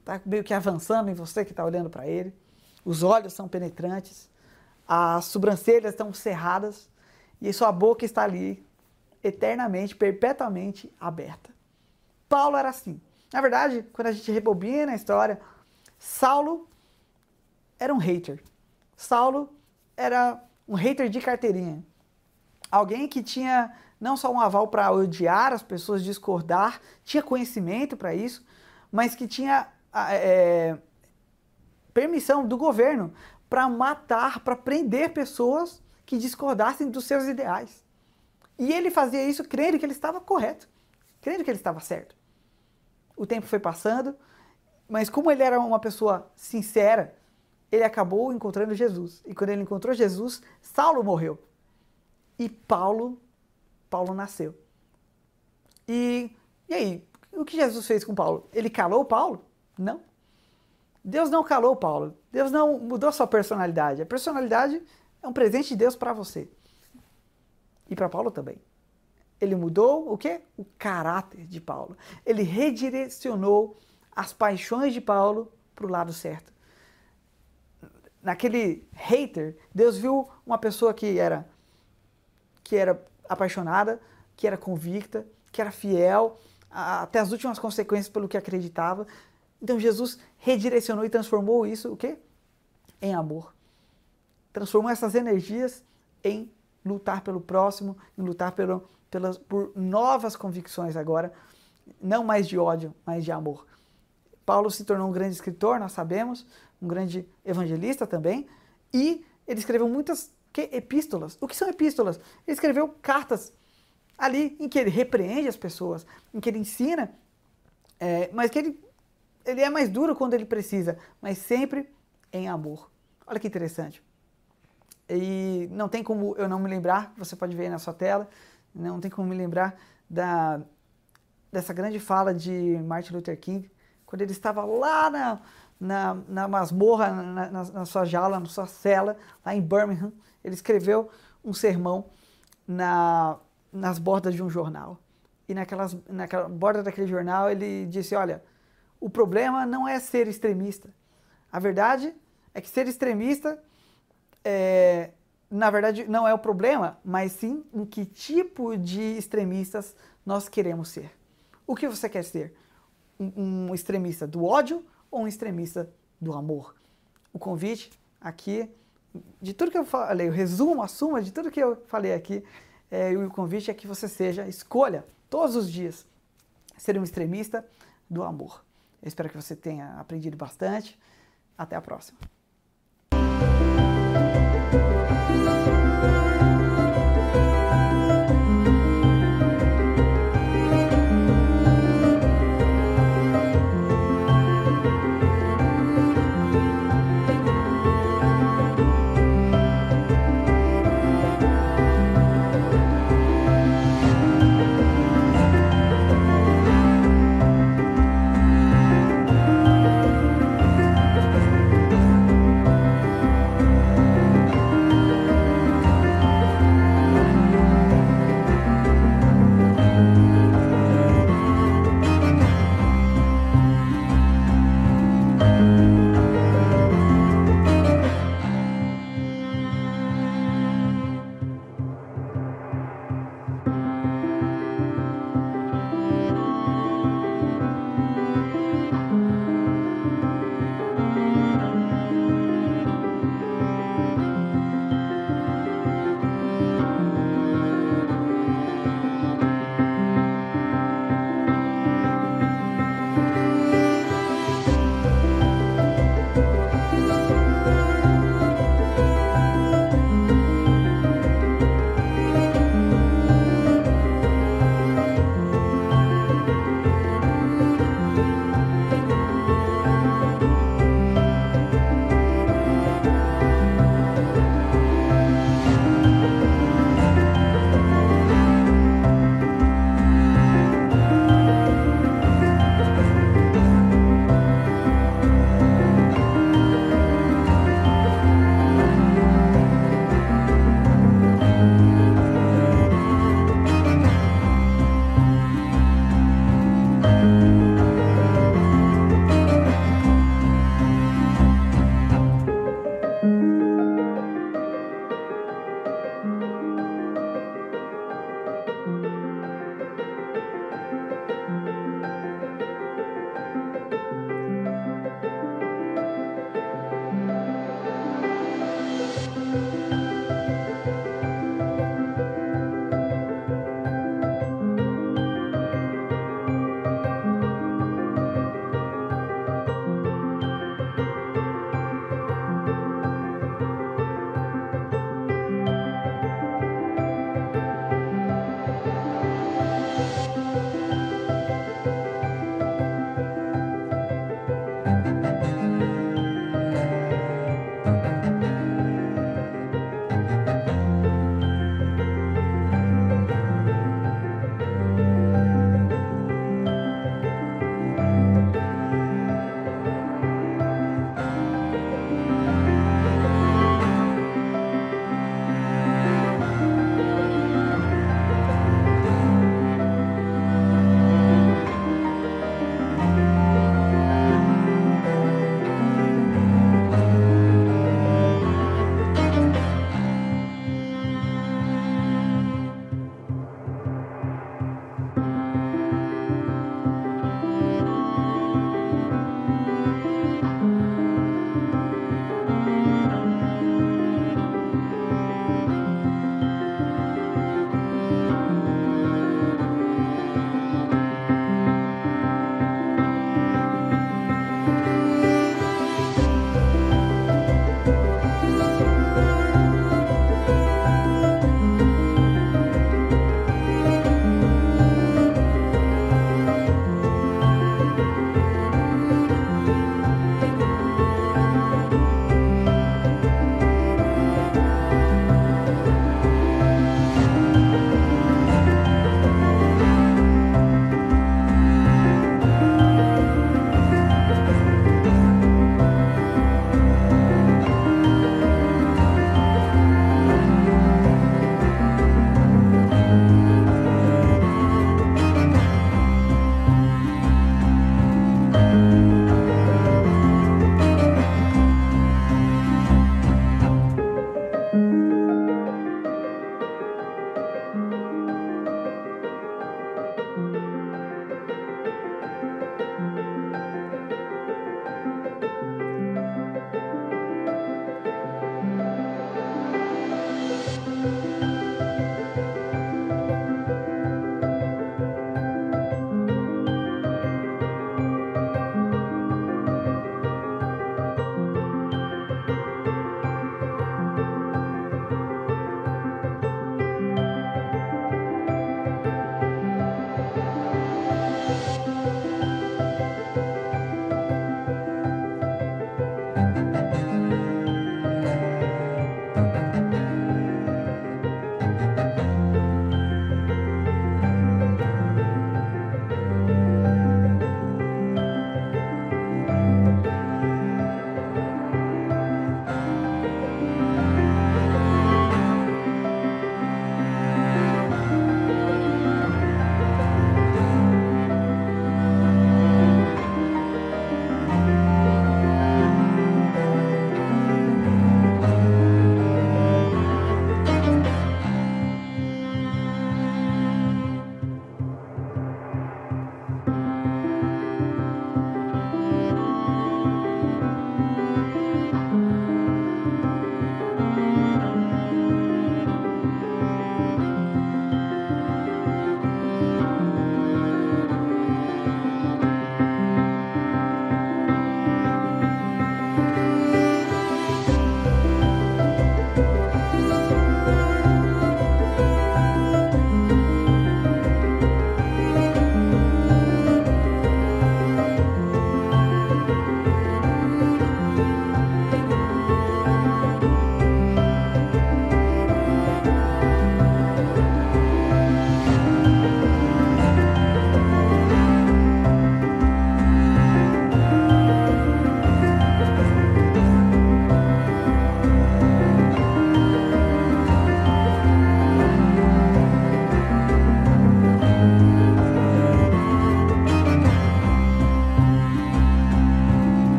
está meio que avançando em você que está olhando para ele. Os olhos são penetrantes. As sobrancelhas estão cerradas e sua boca está ali, eternamente, perpetuamente aberta. Paulo era assim. Na verdade, quando a gente rebobina a história, Saulo era um hater. Saulo era um hater de carteirinha. Alguém que tinha não só um aval para odiar as pessoas, discordar, tinha conhecimento para isso, mas que tinha é, permissão do governo para matar, para prender pessoas que discordassem dos seus ideais. E ele fazia isso crendo que ele estava correto, crendo que ele estava certo. O tempo foi passando, mas como ele era uma pessoa sincera, ele acabou encontrando Jesus. E quando ele encontrou Jesus, Saulo morreu. E Paulo, Paulo nasceu. E, e aí, o que Jesus fez com Paulo? Ele calou Paulo? Não. Deus não calou Paulo. Deus não mudou sua personalidade. A personalidade é um presente de Deus para você. E para Paulo também. Ele mudou o quê? O caráter de Paulo. Ele redirecionou as paixões de Paulo para o lado certo. Naquele hater, Deus viu uma pessoa que era, que era apaixonada, que era convicta, que era fiel, a, até as últimas consequências pelo que acreditava. Então Jesus redirecionou e transformou isso, o quê? Em amor. Transformou essas energias em lutar pelo próximo, em lutar pelo, pelas, por novas convicções agora, não mais de ódio, mas de amor. Paulo se tornou um grande escritor, nós sabemos, um grande evangelista também, e ele escreveu muitas que, epístolas. O que são epístolas? Ele escreveu cartas ali em que ele repreende as pessoas, em que ele ensina, é, mas que ele, ele é mais duro quando ele precisa, mas sempre em amor. Olha que interessante. E não tem como eu não me lembrar, você pode ver aí na sua tela, não tem como me lembrar da, dessa grande fala de Martin Luther King, quando ele estava lá na, na, na masmorra, na, na, na sua jaula, na sua cela, lá em Birmingham, ele escreveu um sermão na, nas bordas de um jornal. E naquelas, naquela borda daquele jornal ele disse, olha, o problema não é ser extremista. A verdade é que ser extremista... É, na verdade, não é o problema, mas sim em que tipo de extremistas nós queremos ser. O que você quer ser? Um, um extremista do ódio ou um extremista do amor? O convite aqui, de tudo que eu falei, o resumo, a suma de tudo que eu falei aqui, é, o convite é que você seja, escolha todos os dias ser um extremista do amor. Eu espero que você tenha aprendido bastante. Até a próxima.